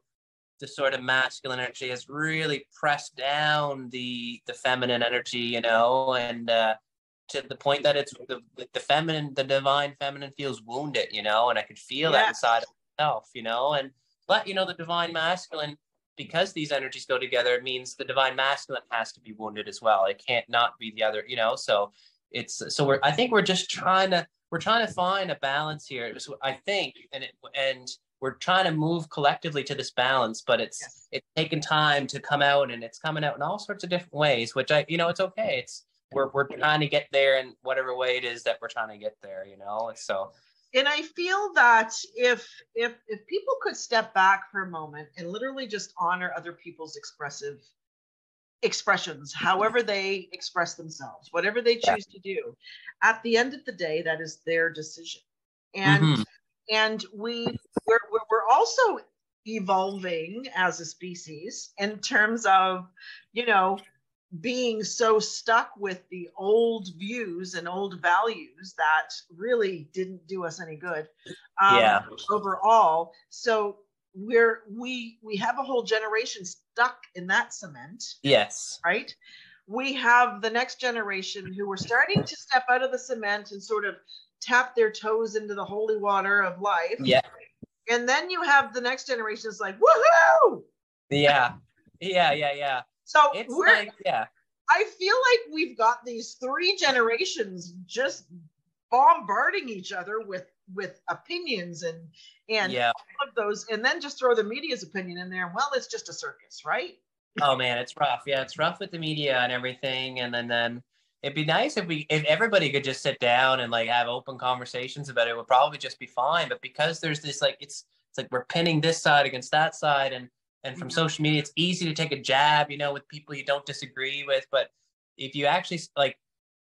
the sort of masculine energy has really pressed down the feminine energy, you know, and to the point that it's the feminine, the divine feminine feels wounded, you know, and I could feel that inside of myself, you know, and but, you know, the divine masculine, because these energies go together, it means the divine masculine has to be wounded as well. It can't not be the other, you know? So it's, so we're, I think we're just trying to find a balance here. It was, I think, and we're trying to move collectively to this balance, but it's taken time to come out, and it's coming out in all sorts of different ways, which I, you know, it's okay. It's, we're trying to get there in whatever way it is that we're trying to get there, you know? So, and I feel that if people could step back for a moment and literally just honor other people's expressions, however they express themselves, whatever they choose to do, at the end of the day, that is their decision. And and we're also evolving as a species in terms of, you know, being so stuck with the old views and old values that really didn't do us any good overall. So we have a whole generation stuck in that cement. Yes. Right. We have the next generation who are starting to step out of the cement and sort of tap their toes into the holy water of life. Yeah. And then you have the next generation is like, woohoo. Yeah. Yeah. Yeah. Yeah. So it's I feel like we've got these three generations just bombarding each other with opinions and all of those, and then just throw the media's opinion in there. Well, it's just a circus, right? Oh man, it's rough. Yeah, it's rough with the media and everything. And then it'd be nice if everybody could just sit down and like have open conversations about it. It would probably just be fine. But because there's this like it's like we're pinning this side against that side, and from social media, it's easy to take a jab, you know, with people you don't disagree with. But if you actually, like,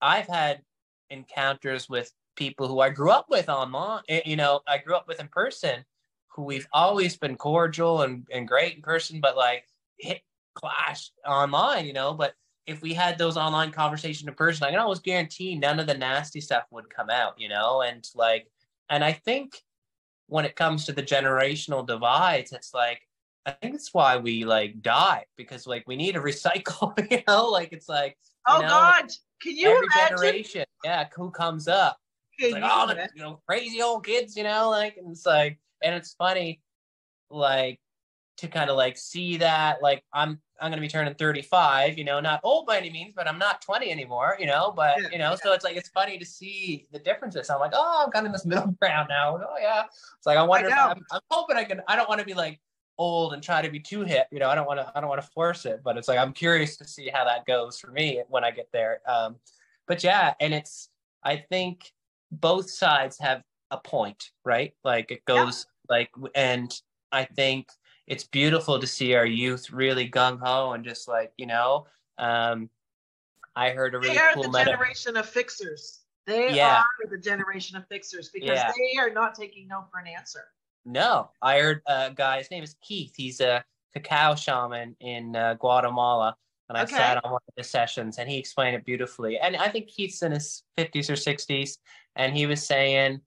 I've had encounters with people who I grew up with online, you know, I grew up with in person, who we've always been cordial and great in person, but like hit clash online, you know. But if we had those online conversations in person, I can always guarantee none of the nasty stuff would come out, you know. And like, and I think when it comes to the generational divides, it's like, I think that's why we like die, because like we need to recycle, you know, like it's like, oh, you know, God, can you every imagine? Generation, who comes up? It's like, oh, the, you know, crazy old kids, you know, like, and it's like, and it's funny, like to kind of like see that, like I'm going to be turning 35, you know, not old by any means, but I'm not 20 anymore, you know, but you know, so it's like, it's funny to see the differences. I'm like, oh, I'm kind of in this middle ground now. Oh yeah. It's like, I wonder, I'm hoping I don't want to be like old and try to be too hip, you know. I don't want to force it, but it's like I'm curious to see how that goes for me when I get there. But yeah, and it's, I think both sides have a point, right? Like it goes like, and I think it's beautiful to see our youth really gung-ho and just like, you know, I heard a really cool generation of fixers. They are the generation of fixers because they are not taking no for an answer. No, I heard a guy, his name is Keith. He's a cacao shaman in Guatemala. And I sat on one of the sessions and he explained it beautifully. And I think Keith's in his 50s or 60s. And he was saying,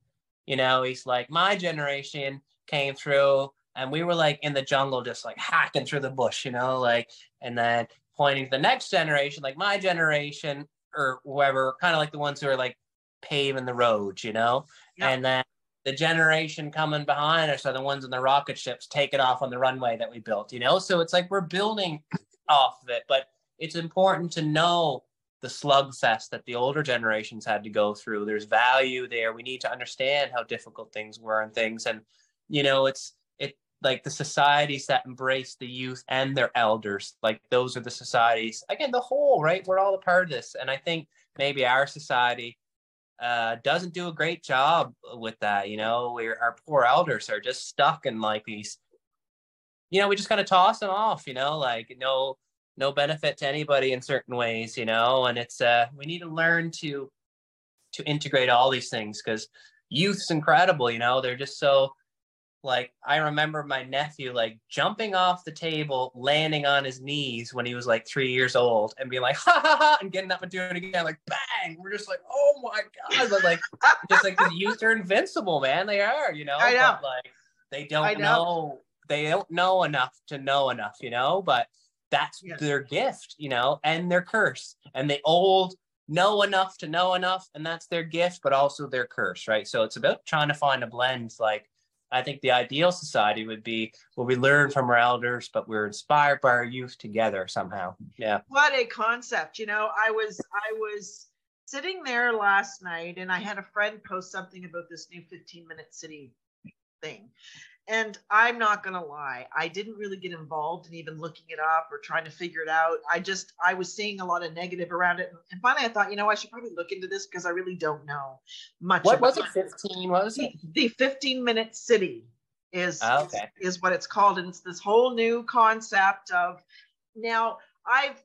you know, he's like, my generation came through and we were like in the jungle, just like hacking through the bush, you know, like, and then pointing to the next generation, like my generation or whoever, kind of like the ones who are like paving the roads, you know, and then the generation coming behind us are the ones in the rocket ships taking off on the runway that we built, you know? So it's like we're building off of it, but it's important to know the slugfest that the older generations had to go through. There's value there. We need to understand how difficult things were and things. And, you know, it's like the societies that embrace the youth and their elders, like those are the societies, again, the whole, right? We're all a part of this. And I think maybe our society doesn't do a great job with that. You know, our poor elders are just stuck in like these, you know, we just kind of toss them off, you know, like no benefit to anybody in certain ways, you know, and it's, we need to learn to integrate all these things because youth's incredible, you know, they're just so like, I remember my nephew, like jumping off the table, landing on his knees when he was like 3 years old and being like, ha ha ha, and getting up and doing it again, like bang, we're just like, oh my God, but like, just like the youth are invincible, man, they are, you know, I know. But like, they don't know enough to know enough, you know, but that's their gift, you know, and their curse. And the old know enough to know enough, and that's their gift, but also their curse, right? So it's about trying to find a blend. Like, I think the ideal society would be where we learn from our elders, but we're inspired by our youth together somehow. Yeah. What a concept. You know, I was sitting there last night and I had a friend post something about this new 15-minute city thing. And I'm not going to lie, I didn't really get involved in even looking it up or trying to figure it out. I was seeing a lot of negative around it. And finally, I thought, you know, I should probably look into this because I really don't know much. What was it? 15? What was it? The 15-minute city is what it's called. And it's this whole new concept of now I've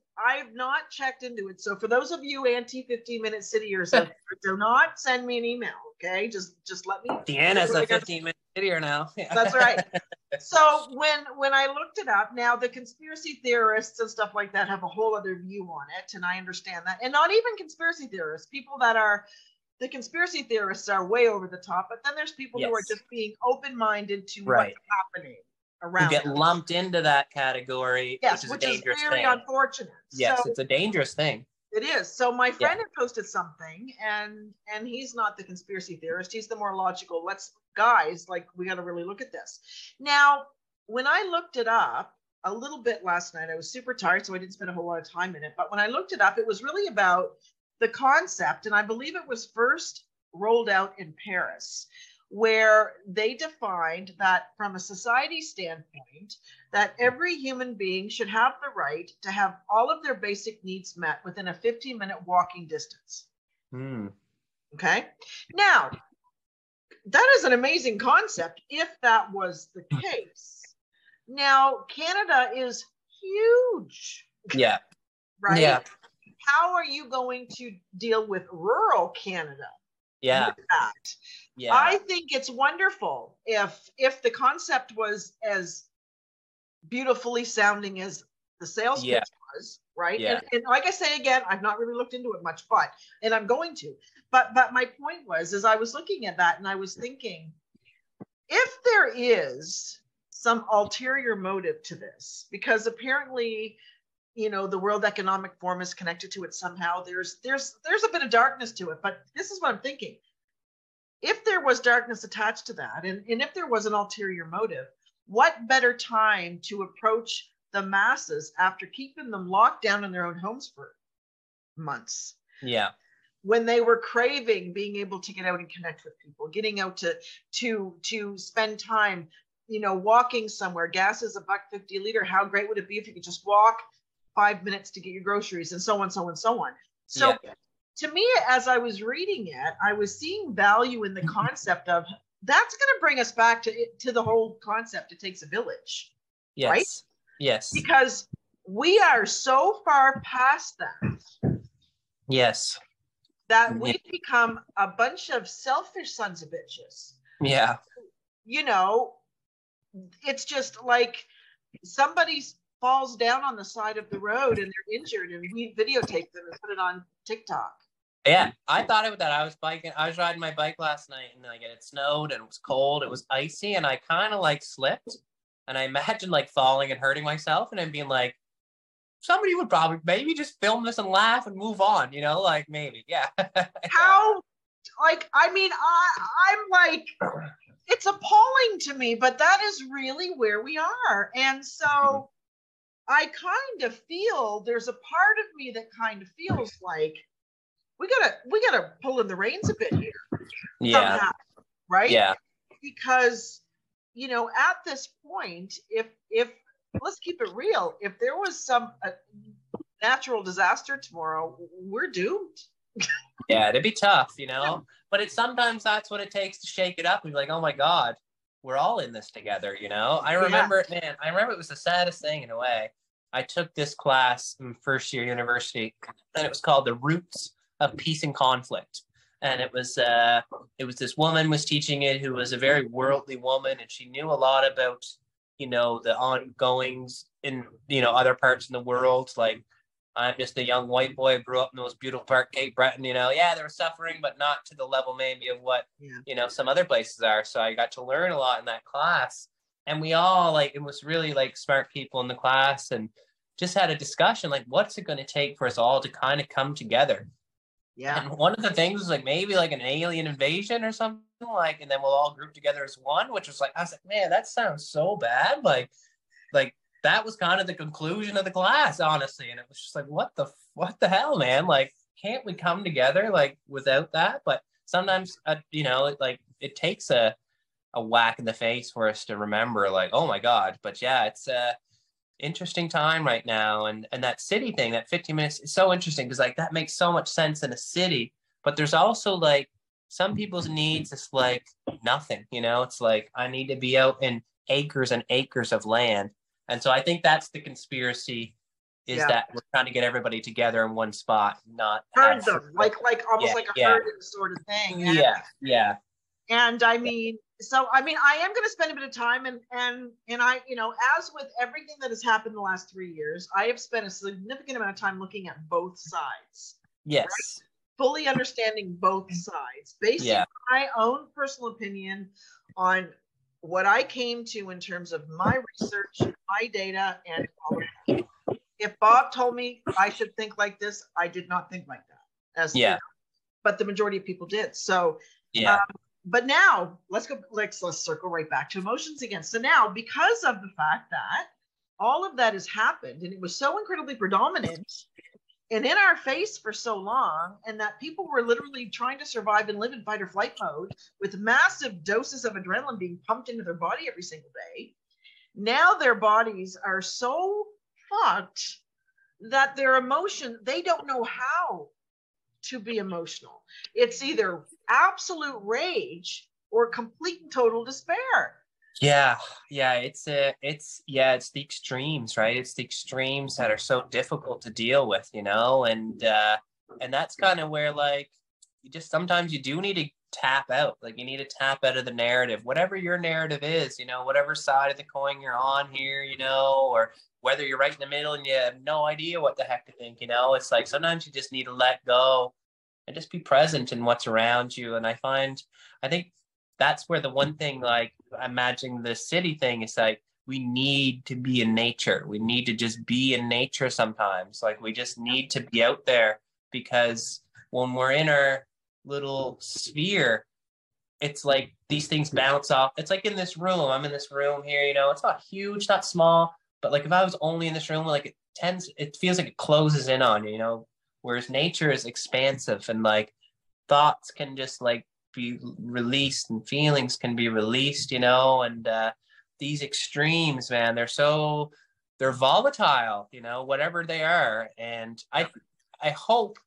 not checked into it. So for those of you anti 15-minute cityers, do not send me an email. Okay. Just let me. Deanna's a 15-minute cityr now. Yeah. That's right. So when I looked it up, now the conspiracy theorists and stuff like that have a whole other view on it. And I understand that. And not even conspiracy theorists, people that are, the conspiracy theorists are way over the top, but then there's people who are just being open-minded to what's happening. Around you get lumped into that category, which is very unfortunate. Yes, so, it's a dangerous thing. It is. So my friend had posted something, and he's not the conspiracy theorist. He's the more logical. Let's guys, like we got to really look at this. Now, when I looked it up a little bit last night, I was super tired, so I didn't spend a whole lot of time in it. But when I looked it up, it was really about the concept, and I believe it was first rolled out in Paris, where they defined that from a society standpoint, that every human being should have the right to have all of their basic needs met within a 15-minute walking distance. Mm. Okay. Now, that is an amazing concept if that was the case. Now, Canada is huge. Yeah. Right? Yeah. How are you going to deal with rural Canada? Yeah. Yeah. I think it's wonderful if the concept was as beautifully sounding as the sales pitch was, right? Yeah. And like I say again, I've not really looked into it much, and I'm going to. But my point was, is I was looking at that and I was thinking, if there is some ulterior motive to this, because apparently, you know, the World Economic Forum is connected to it somehow. There's a bit of darkness to it, but this is what I'm thinking. If there was darkness attached to that, and if there was an ulterior motive, what better time to approach the masses after keeping them locked down in their own homes for months? Yeah. When they were craving being able to get out and connect with people, getting out to spend time, you know, walking somewhere. Gas is $1.50 a liter. How great would it be if you could just walk 5 minutes to get your groceries and so on, so on, so on. So to me, as I was reading it, I was seeing value in the concept of that's going to bring us back to the whole concept. It takes a village, right? Yes. Because we are so far past that. Yes. that we've become a bunch of selfish sons of bitches. Yeah. You know, it's just like somebody falls down on the side of the road and they're injured and we videotape them and put it on TikTok. Yeah, I thought about that. I was riding my bike last night and like it snowed and it was cold, it was icy, and I kind of like slipped and I imagined like falling and hurting myself and then being like, somebody would probably maybe just film this and laugh and move on, you know, like maybe, yeah. How, like, I mean, I'm like, it's appalling to me, but that is really where we are. And so I kind of feel, there's a part of me that kind of feels like we gotta pull in the reins a bit here. Yeah. Somehow, right? Yeah. Because, you know, at this point, if let's keep it real. If there was some natural disaster tomorrow, we're doomed. Yeah, it'd be tough, you know? But it's sometimes that's what it takes to shake it up and be like, oh my God, we're all in this together, you know? I remember, man, it was the saddest thing in a way. I took this class in first year university and it was called The Roots of Peace and Conflict. And it was this woman was teaching it who was a very worldly woman and she knew a lot about, you know, the ongoings in, you know, other parts in the world. Like, I'm just a young white boy, grew up in the most beautiful part, Cape Breton, you know, yeah, they were suffering, but not to the level maybe of what, you know, some other places are. So I got to learn a lot in that class. And we all like, it was really like smart people in the class and just had a discussion, like, what's it going to take for us all to kind of come together? Yeah. And one of the things was like, maybe like an alien invasion or something like, and then we'll all group together as one, which was like, I was like, man, that sounds so bad. Like that was kind of the conclusion of the class, honestly. And it was just like, what the hell, man? Like, can't we come together like without that? But sometimes, you know, it takes a whack in the face for us to remember like, oh my God. But yeah, it's interesting time right now, and that city thing, that 15 minutes is so interesting because like that makes so much sense in a city, but there's also like some people's needs is like nothing, you know. It's like I need to be out in acres and acres of land, and so I think that's the conspiracy is that we're trying to get everybody together in one spot, not herd them like almost like a herding sort of thing. And I mean, so, I mean, I am going to spend a bit of time and I, you know, as with everything that has happened the last 3 years, I have spent a significant amount of time looking at both sides. Yes. Right? Fully understanding both sides, based on my own personal opinion on what I came to in terms of my research, my data, and all of that. If Bob told me I should think like this, I did not think like that. As you know, but the majority of people did. So, but now let's circle right back to emotions again. So now, because of the fact that all of that has happened and it was so incredibly predominant and in our face for so long, and that people were literally trying to survive and live in fight or flight mode with massive doses of adrenaline being pumped into their body every single day, now their bodies are so fucked that their emotion, they don't know how to be emotional. It's either absolute rage or complete and total despair. It's the extremes, right? It's the extremes that are so difficult to deal with, you know. And that's kind of where like you just sometimes you do need to tap out. Like you need to tap out of the narrative, whatever your narrative is, you know, whatever side of the coin you're on here, you know, or whether you're right in the middle and you have no idea what the heck to think, you know. It's like sometimes you just need to let go and just be present in what's around you. And I think that's where the one thing, like imagining the city thing, is like we need to be in nature. We need to just be in nature sometimes. Like we just need to be out there, because when we're in our little sphere, it's like these things bounce off. It's like in this room, I'm in this room here, you know, it's not huge, not small, but like if I was only in this room, like it feels like it closes in on you, you know, whereas nature is expansive and like thoughts can just like be released and feelings can be released, you know. And these extremes, man, they're volatile, you know, whatever they are. And I hope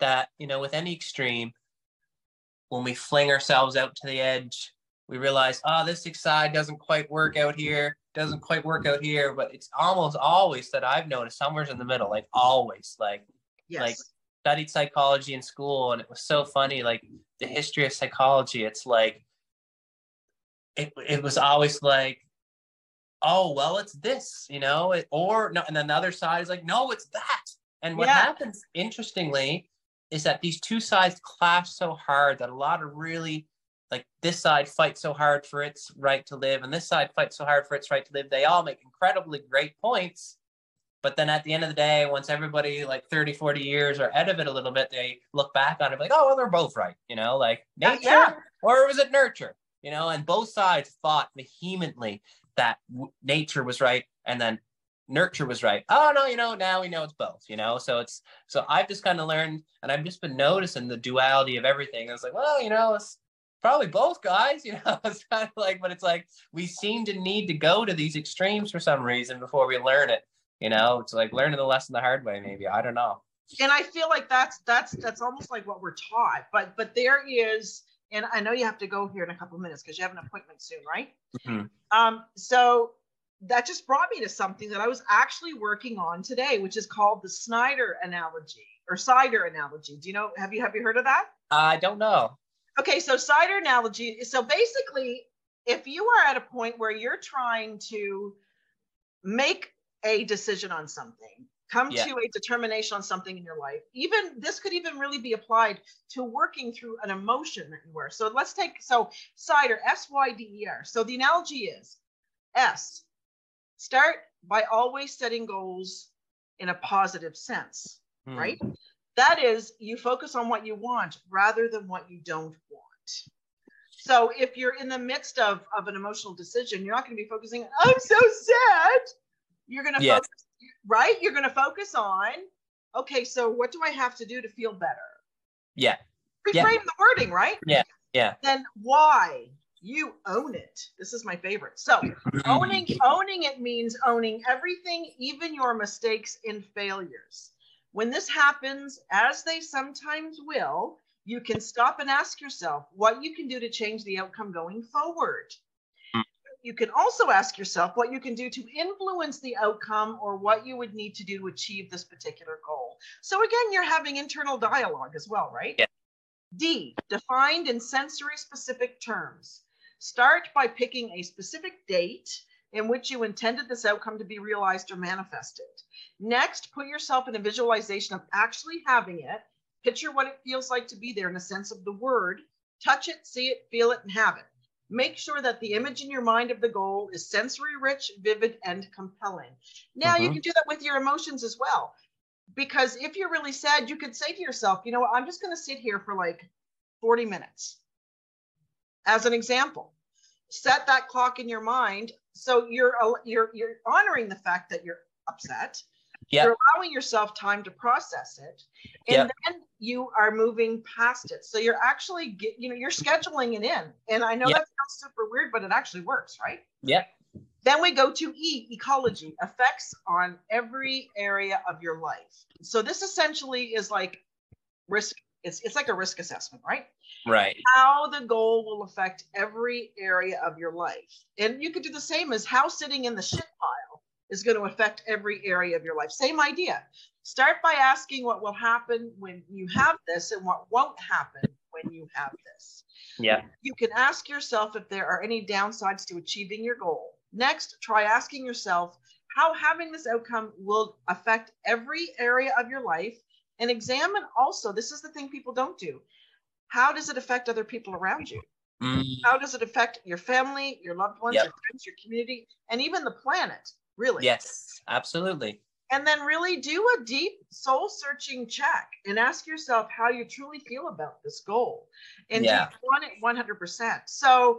that, you know, with any extreme, when we fling ourselves out to the edge, we realize, oh, this side doesn't quite work out here, but it's almost always that I've noticed somewhere's in the middle, like always, like studied psychology in school, and it was so funny, like the history of psychology, it's like, it was always like, oh, well, it's this, you know, or no. And then the other side is like, no, it's that. And what happens, interestingly, is that these two sides clash so hard that a lot of really, like, this side fights so hard for its right to live, and this side fights so hard for its right to live. They all make incredibly great points. But then at the end of the day, once everybody, like 30, 40 years are out of it a little bit, they look back on it like, oh, well, they're both right. You know, like nature or was it nurture? You know, and both sides thought vehemently that nature was right and then nurture was right. Oh, no, you know, now we know it's both, you know. So I've just kind of learned, and I've just been noticing the duality of everything. I was like, well, you know, it's probably both, guys, you know. It's kind of like, but it's like we seem to need to go to these extremes for some reason before we learn it. You know, it's like learning the lesson the hard way, maybe. I don't know. And I feel like that's almost like what we're taught. But there is, and I know you have to go here in a couple of minutes because you have an appointment soon, right? Mm-hmm. So that just brought me to something that I was actually working on today, which is called the SNYDER analogy. Do you know? Have you heard of that? I don't know. Okay, so SNYDER analogy. So basically, if you are at a point where you're trying to make a decision on something, to a determination on something in your life. Even this could even really be applied to working through an emotion that you were. So let's take, SNYDER, S-Y-D-E-R. So the analogy is S, start by always setting goals in a positive sense, right? That is, you focus on what you want rather than what you don't want. So if you're in the midst of an emotional decision, you're not going to be focusing, I'm so sad. You're going to focus, right? You're going to focus on, okay, so what do I have to do to feel better? Yeah. Reframe the wording, right? Yeah. Yeah. Then why? You own it. This is my favorite. So owning it means owning everything, even your mistakes and failures. When this happens, as they sometimes will, you can stop and ask yourself what you can do to change the outcome going forward. You can also ask yourself what you can do to influence the outcome or what you would need to do to achieve this particular goal. So again, you're having internal dialogue as well, right? Yeah. D, defined in sensory specific terms. Start by picking a specific date in which you intended this outcome to be realized or manifested. Next, put yourself in a visualization of actually having it. Picture what it feels like to be there in the sense of the word. Touch it, see it, feel it, and have it. Make sure that the image in your mind of the goal is sensory rich, vivid, and compelling. Now you can do that with your emotions as well. Because if you're really sad, you could say to yourself, you know what, I'm just going to sit here for like 40 minutes. As an example, set that clock in your mind. So you're honoring the fact that you're upset. Yep. You're allowing yourself time to process it, and then you are moving past it. So you're actually, you're scheduling it in. And I know that sounds super weird, but it actually works, right? Yeah. Then we go to E, ecology, effects on every area of your life. So this essentially is like risk. It's like a risk assessment, right? Right. How the goal will affect every area of your life. And you could do the same as how sitting in the shit pile is going to affect every area of your life. Same idea. Start by asking what will happen when you have this and what won't happen when you have this. Yeah. You can ask yourself if there are any downsides to achieving your goal. Next, try asking yourself how having this outcome will affect every area of your life, and examine also, this is the thing people don't do, how does it affect other people around you? How does it affect your family, your loved ones, your friends, your community, and even the planet? Really? Yes, absolutely. And then really do a deep soul-searching check and ask yourself how you truly feel about this goal. And you want it 100%. So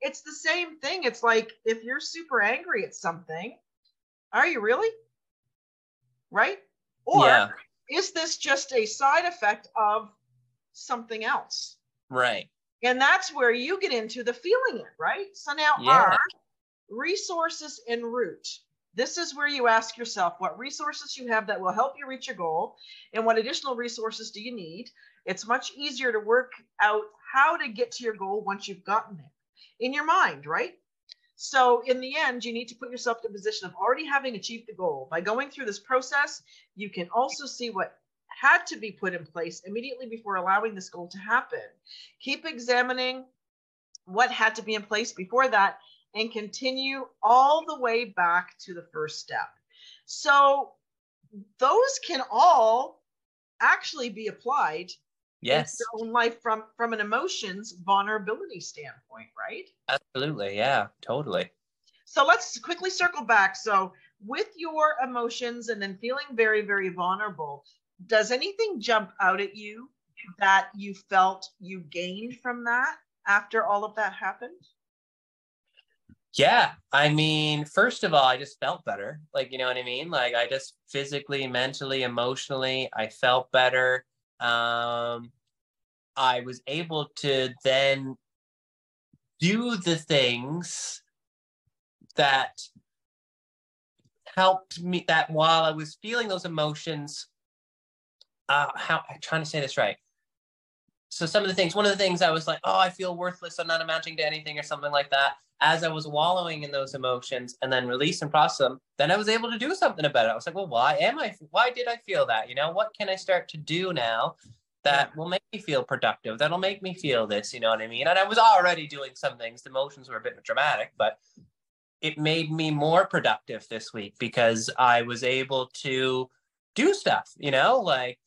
it's the same thing. It's like if you're super angry at something, are you really? Right? Or is this just a side effect of something else? Right. And that's where you get into the feeling it, right? So now our resources en route. This is where you ask yourself what resources you have that will help you reach your goal, and what additional resources do you need? It's much easier to work out how to get to your goal once you've gotten there in your mind, right? So in the end, you need to put yourself in a position of already having achieved the goal. By going through this process, you can also see what had to be put in place immediately before allowing this goal to happen. Keep examining what had to be in place before that and continue all the way back to the first step. So those can all actually be applied yes. in your own life from an emotions vulnerability standpoint, right? Absolutely. Yeah, totally. So let's quickly circle back. So with your emotions and then feeling very, very vulnerable, does anything jump out at you that you felt you gained from that after all of that happened? Yeah. I mean, first of all, I just felt better. Like, you know what I mean? Like I just physically, mentally, emotionally, I felt better. I was able to then do the things that helped me, that while I was feeling those emotions, how I'm trying to say this right. So some of the things, one of the things I was like, oh, I feel worthless. I'm not amounting to anything or something like that. As I was wallowing in those emotions and then release and process them, then I was able to do something about it. I was like, well, why did I feel that? You know, what can I start to do now that will make me feel productive? That'll make me feel this, you know what I mean? And I was already doing some things. The emotions were a bit dramatic, but it made me more productive this week because I was able to do stuff, you know, like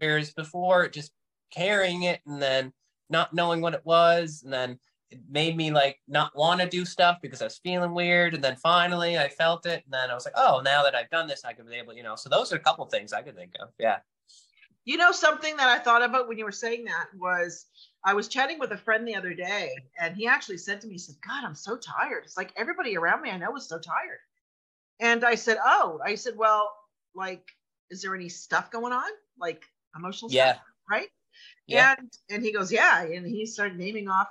whereas before just carrying it and then not knowing what it was. And then it made me like not want to do stuff because I was feeling weird. And then finally I felt it. And then I was like, oh, now that I've done this, I could be able, you know, so those are a couple of things I could think of. Yeah. You know, something that I thought about when you were saying that was I was chatting with a friend the other day and he actually said to me, he said, God, I'm so tired. It's like everybody around me I know is so tired. And I said, oh, I said, well, like, is there any stuff going on? Like emotional stuff, right? Yeah. And he goes, yeah. And he started naming off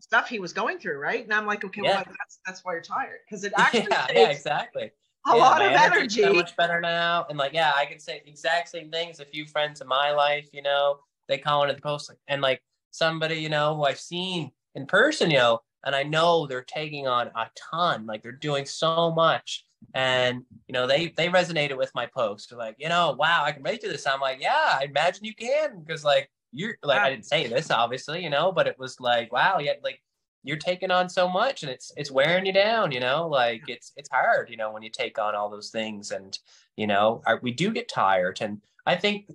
stuff he was going through, right? And I'm like, okay, well, that's why you're tired. Because it actually takes exactly. a lot of energy. So much better now. And like, yeah, I can say exact same things. A few friends in my life, you know, they commented the post and like somebody, you know, who I've seen in person, you know, and I know they're taking on a ton, like they're doing so much. And, you know, they resonated with my post. They're like, you know, wow, I can relate to this. I'm like, yeah, I imagine you can. Cause like, you're like, I didn't say this obviously, you know, but it was like, wow. Yeah. Like you're taking on so much and it's wearing you down, you know, like it's hard, you know, when you take on all those things and, you know, we do get tired. And I think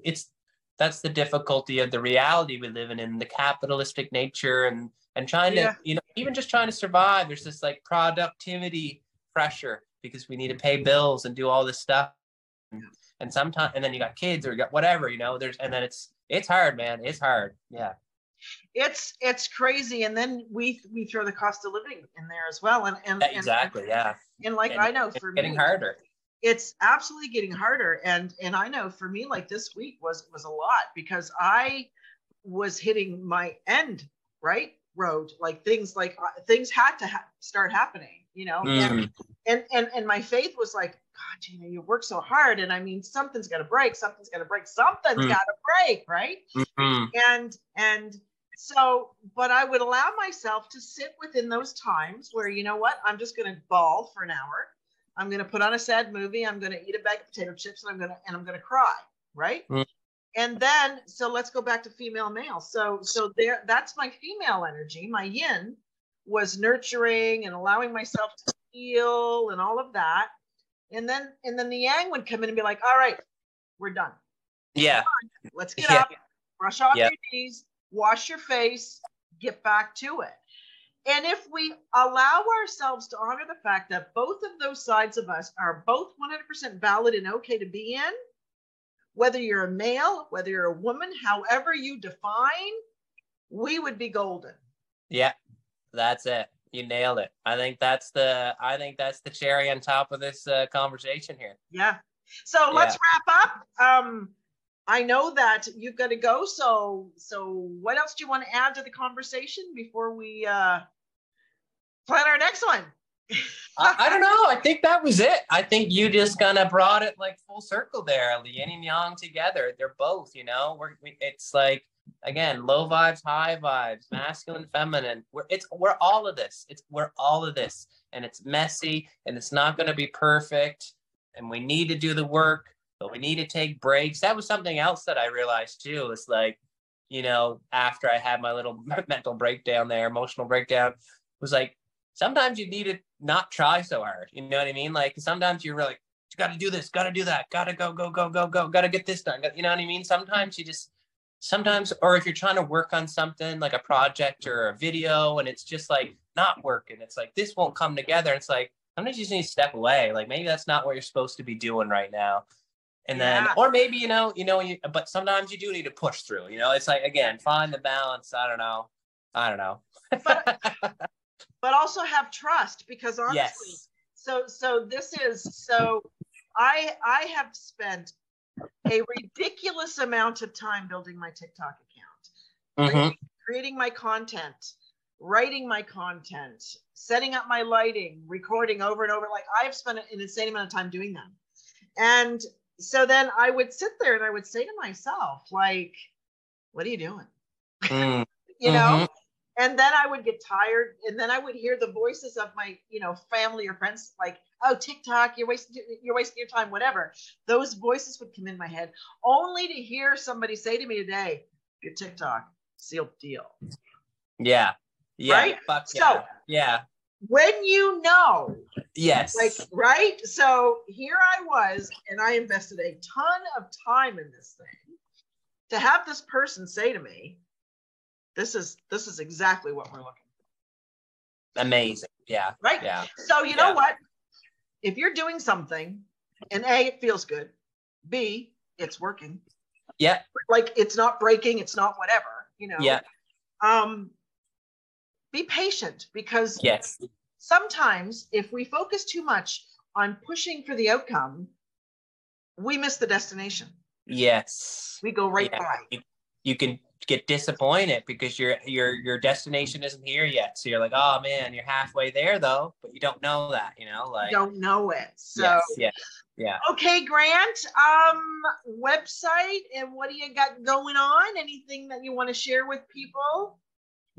that's the difficulty of the reality we live in the capitalistic nature and trying to, you know, even just trying to survive. There's this like productivity pressure because we need to pay bills and do all this stuff. And sometimes, and then you got kids or you got whatever, you know, there's, and then it's hard, man. It's hard. Yeah. It's crazy. And then we throw the cost of living in there as well. And like, and I know for me, it's getting harder. It's absolutely getting harder. And I know for me, like this week was a lot because I was hitting my end, right? Road, like things had to start happening, you know? And my faith was like, God, Gina, you work so hard. And I mean, something's got to break. Right. Mm-hmm. And so, but I would allow myself to sit within those times where, you know what, I'm just going to bawl for an hour. I'm going to put on a sad movie. I'm going to eat a bag of potato chips and I'm going to cry. Right. Mm-hmm. And then, so let's go back to female male. So there, that's my female energy. My yin was nurturing and allowing myself to heal and all of that. And then the yang would come in and be like, all right, we're done. Yeah. Let's get up, brush off your knees, wash your face, get back to it. And if we allow ourselves to honor the fact that both of those sides of us are both 100% valid and okay to be in, whether you're a male, whether you're a woman, however you define, we would be golden. Yeah, that's it. You nailed it. I think that's the cherry on top of this conversation here. Yeah. So let's wrap up. I know that you've got to go. So what else do you want to add to the conversation before we plan our next one? I don't know. I think that was it. I think you just kind of brought it like full circle there. The yin and yang together. They're both, you know, it's like, again, low vibes, high vibes, masculine, feminine. We're all of this. We're all of this. And it's messy and it's not going to be perfect. And we need to do the work. but we need to take breaks. That was something else that I realized too. It's like, you know, after I had my little mental breakdown there, emotional breakdown, was like, sometimes you need to not try so hard. You know what I mean? Like sometimes you're really, you got to do this, got to do that, got to go, got to get this done. You know what I mean? Sometimes you just, sometimes, or if you're trying to work on something like a project or a video and it's just like not working, it's like, this won't come together. It's like, sometimes you just need to step away. Like maybe that's not what you're supposed to be doing right now. And then, or maybe, but sometimes you do need to push through, you know, it's like, again, find the balance. I don't know. But also have trust, because honestly, yes. I have spent a ridiculous amount of time building my TikTok account, mm-hmm. creating my content, writing my content, setting up my lighting, recording over and over. Like I've spent an insane amount of time doing that. And so then I would sit there and I would say to myself, like, what are you doing? Mm-hmm. You know? And then I would get tired, and then I would hear the voices of my, family or friends, like, "Oh, TikTok, you're wasting your time," whatever. Those voices would come in my head, only to hear somebody say to me today, "Your TikTok, sealed deal." Yeah. Yeah. Right? Fuck yeah. So yeah. When you know. Yes. Like, right? So here I was, and I invested a ton of time in this thing to have this person say to me, This is exactly what we're looking for. Amazing. Yeah. Right. Yeah. So you know what? If you're doing something and A, it feels good, B, it's working. Yeah. Like it's not breaking, it's not whatever, Yeah. Be patient, because yes. Sometimes if we focus too much on pushing for the outcome, we miss the destination. Yes. We go right by. You can get disappointed because your destination isn't here yet. So you're like, oh man, you're halfway there though, but you don't know that, like you don't know it. So yes. Okay, Grant, website, and what do you got going on? Anything that you want to share with people?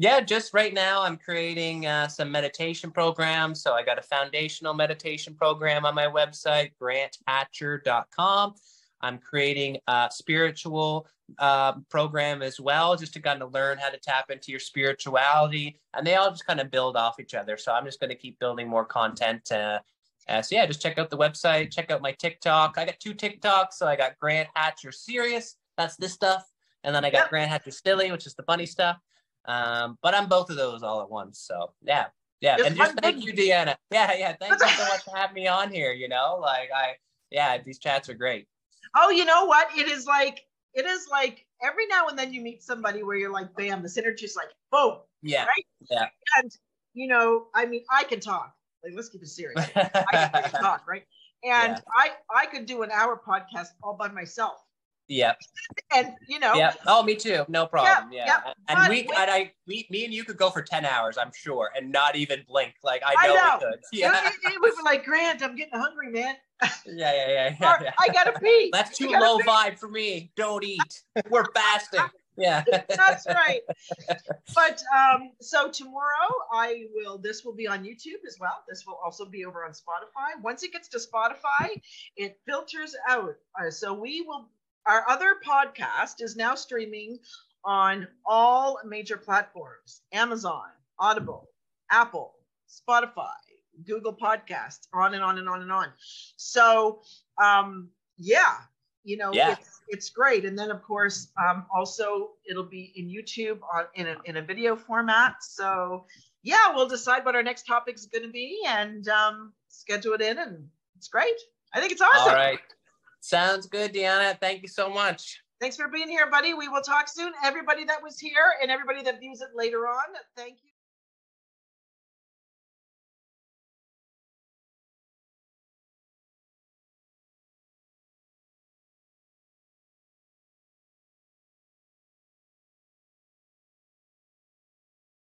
Yeah, just right now I'm creating some meditation programs. So I got a foundational meditation program on my website, granthatcher.com. I'm creating a spiritual program as well, just to kind of learn how to tap into your spirituality. And they all just kind of build off each other. So I'm just going to keep building more content. Just check out the website, check out my TikTok. I got 2 TikToks. So I got Grant Hatcher Serious. That's this stuff. And then I got Grant Hatcher Silly, which is the funny stuff. But I'm both of those all at once. So yeah. Yeah. It's thank you, Deanna. Yeah. Yeah. Thank you so much for having me on here. These chats are great. Oh, you know what? It is like every now and then you meet somebody where you're like, bam, the synergy's like, boom. Yeah. Right? Yeah. And, I can talk. Like, let's keep it serious. I can talk, right? And I could do an hour podcast all by myself. Yeah. And, Yeah. Oh, me too. No problem. Yeah. Yep. And me and you could go for 10 hours, I'm sure, and not even blink. Like, I know. We could. Yeah. It was like, Grant, I'm getting hungry, man. Yeah. I gotta pee. That's too low vibe for me. Don't eat. We're fasting. Yeah. That's right. But so tomorrow this will be on YouTube as well. This will also be over on Spotify. Once it gets to Spotify, it filters out. So our other podcast is now streaming on all major platforms: Amazon, Audible, Apple, Spotify, Google Podcasts, on and on. So, It's great. And then of course, also it'll be in YouTube in a video format. So yeah, we'll decide what our next topic is going to be and, schedule it in, and it's great. I think it's awesome. All right. Sounds good, Deanna. Thank you so much. Thanks for being here, buddy. We will talk soon. Everybody that was here and everybody that views it later on, thank you.